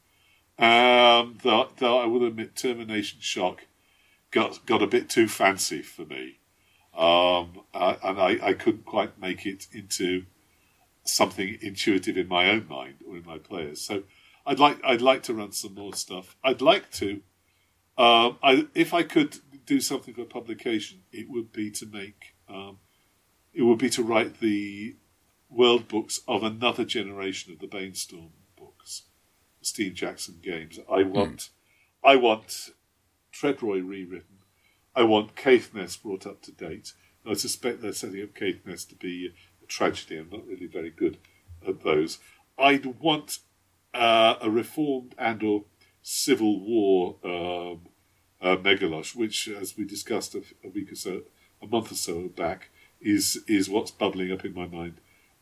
Though I will admit, Termination Shock got a bit too fancy for me, and I couldn't quite make it into something intuitive in my own mind or in my players. So I'd like to run some more stuff. I'd like to, if I could do something for publication, it would be to make. It would be to write the world books of another generation of the Banestorm books, Steve Jackson games. I want Treadroy rewritten. I want Caithness brought up to date. I suspect they're setting up Caithness to be a tragedy. I'm not really very good at those. I'd want a reformed and/or civil war megalosh, which, as we discussed a month or so back, is what's bubbling up in my mind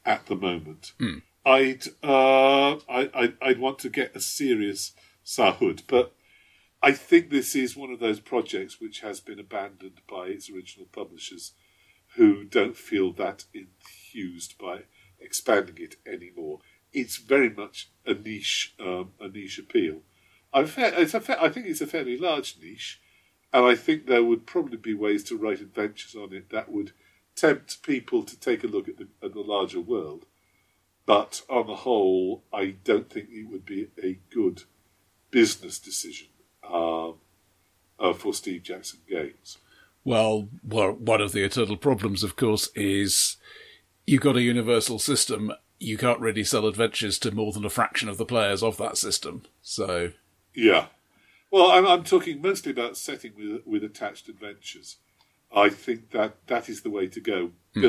at the moment. Mm. I'd want to get a serious Sahud, but I think this is one of those projects which has been abandoned by its original publishers, who don't feel that enthused by expanding it anymore. It's very much a niche appeal. I think it's a fairly large niche, and I think there would probably be ways to write adventures on it that would tempt people to take a look at the larger world, but on the whole, I don't think it would be a good business decision for Steve Jackson Games. Well, one of the eternal problems, of course, is you've got a universal system. You can't really sell adventures to more than a fraction of the players of that system. So, yeah. Well, I'm talking mostly about setting with attached adventures. I think that is the way to go. Hmm.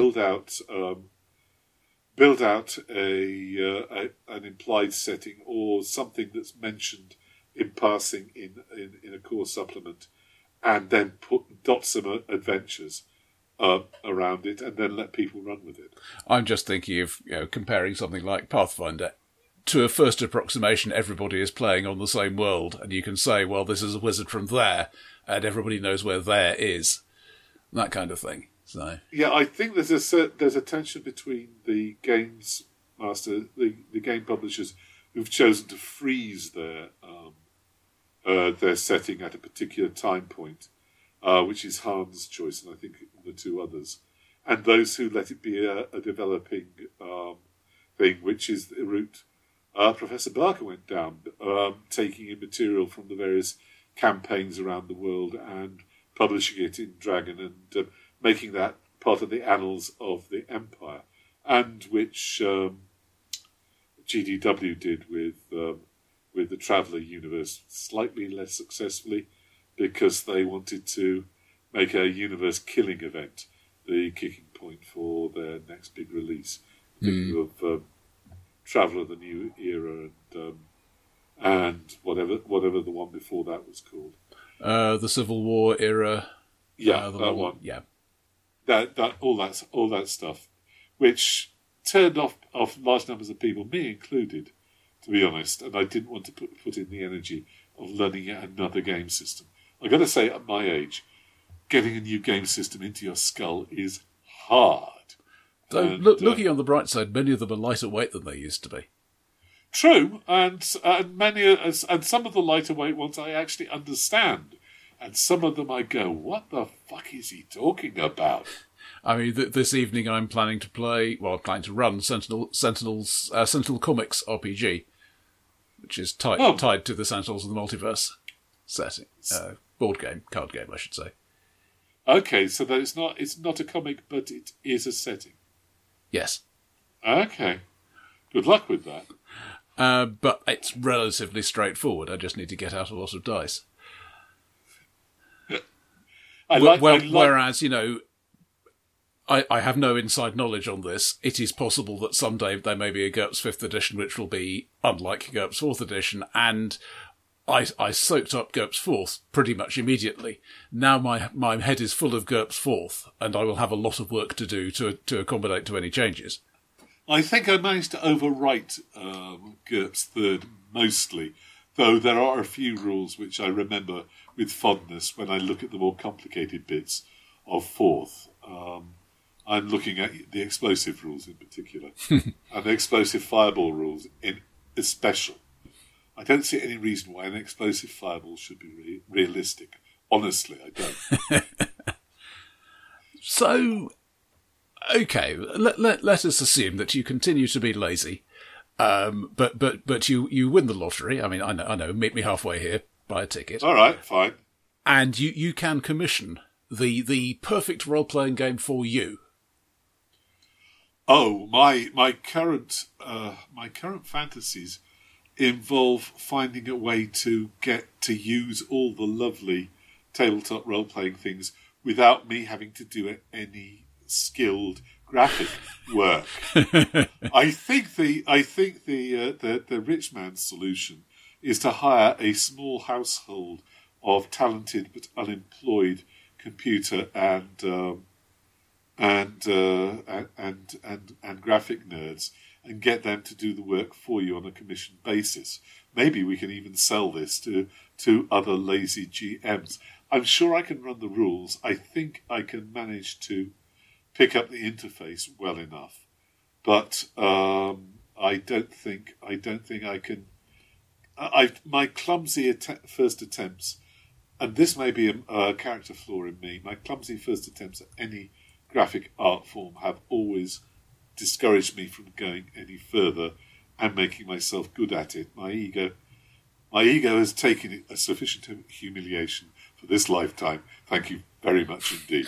Build out an implied setting or something that's mentioned in passing in a core supplement, and then dot some adventures around it, and then let people run with it. I'm just thinking of comparing something like Pathfinder. To a first approximation, everybody is playing on the same world, and you can say, well, this is a wizard from there, and everybody knows where there is. That kind of thing. So yeah, I think there's a tension between the games master, the game publishers, who've chosen to freeze their setting at a particular time point, which is Hahn's choice, and I think the two others, and those who let it be a developing thing, which is the route Professor Barker went down, taking in material from the various campaigns around the world and publishing it in Dragon and making that part of the annals of the Empire, and which GDW did with the Traveller universe, slightly less successfully, because they wanted to make a universe killing event the kicking point for their next big release. Of Traveller: The New Era and whatever the one before that was called. The Civil War era, that one, yeah, all that stuff, which turned off large numbers of people, me included, to be honest. And I didn't want to put in the energy of learning yet another game system. I got to say, at my age, getting a new game system into your skull is hard. Though, looking on the bright side, many of them are lighter weight than they used to be. True, and some of the lighter weight ones I actually understand, and some of them I go, what the fuck is he talking about? I mean, this evening I'm planning to run Sentinel Comics RPG, which is tied to the Sentinels of the Multiverse setting, board game, card game, I should say. Okay, so that it's not a comic, but it is a setting. Yes. Okay. Good luck with that. But it's relatively straightforward. I just need to get out a lot of dice. Whereas, I have no inside knowledge on this. It is possible that someday there may be a GURPS 5th edition, which will be unlike GURPS 4th edition, and I soaked up GURPS 4th pretty much immediately. Now my head is full of GURPS 4th, and I will have a lot of work to do to accommodate to any changes. I think I managed to overwrite GURPS 3rd mostly. though there are a few rules which I remember with fondness when I look at the more complicated bits of Fourth. I'm looking at the explosive rules in particular, and the explosive fireball rules in especial. I don't see any reason why an explosive fireball should be realistic. Honestly, I don't. So, okay, let us assume that you continue to be lazy, but you win the lottery. I mean, I know. Meet me halfway here. Buy a ticket. All right, fine. And you can commission the perfect role playing game for you. Oh, my current fantasies involve finding a way to get to use all the lovely tabletop role playing things without me having to do any skilled graphic work. I think the rich man's solution is to hire a small household of talented but unemployed computer and graphic nerds and get them to do the work for you on a commission basis. Maybe we can even sell this to other lazy GMs. I'm sure I can run the rules. I think I can manage to pick up the interface well enough, but I don't think I can. My clumsy first attempts, and this may be a character flaw in me. My clumsy first attempts at any graphic art form have always discouraged me from going any further and making myself good at it. My ego has taken a sufficient humiliation for this lifetime. Thank you very much indeed.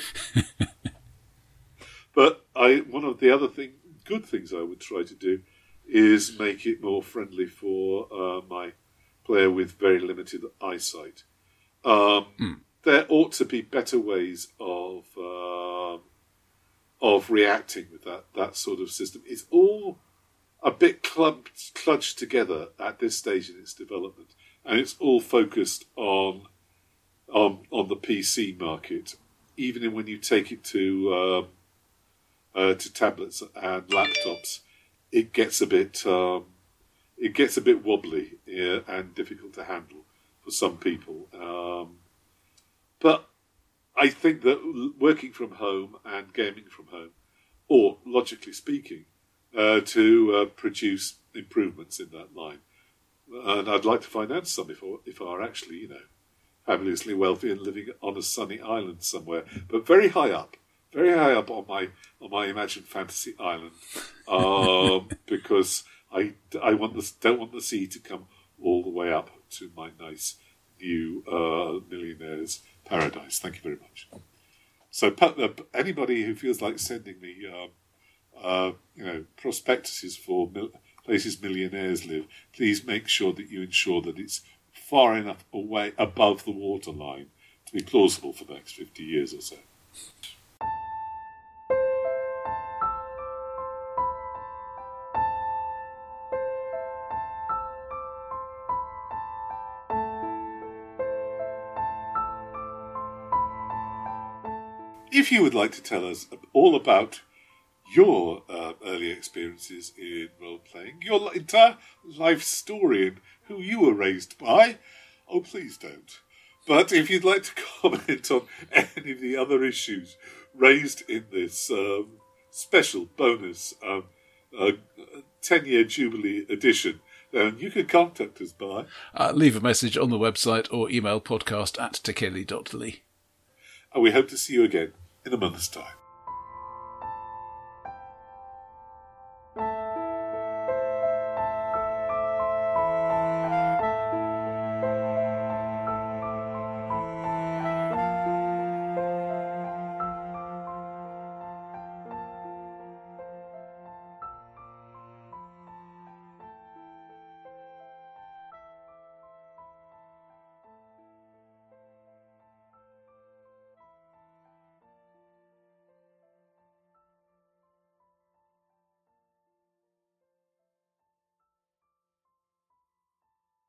But one of the good things I would try to do is make it more friendly for my player with very limited eyesight. There ought to be better ways of reacting with that sort of system. It's all a bit clutched together at this stage in its development, and it's all focused on the PC market. Even when you take it to tablets and laptops, it gets a bit wobbly and difficult to handle for some people. But I think that working from home and gaming from home, or logically speaking, to produce improvements in that line, and I'd like to finance some if I are actually fabulously wealthy and living on a sunny island somewhere, but very high up. Very high up on my imagined fantasy island, because I don't want the sea to come all the way up to my nice new millionaire's paradise. Thank you very much. So anybody who feels like sending me, prospectuses for places millionaires live, please make sure that you ensure that it's far enough away above the waterline to be plausible for the next 50 years or so. If you would like to tell us all about your early experiences in role-playing, your entire life story and who you were raised by, oh, please don't. But if you'd like to comment on any of the other issues raised in this special bonus 10-year Jubilee edition, then you can contact us by... leave a message on the website or email podcast@tekeli.ly. And we hope to see you again in a month's time.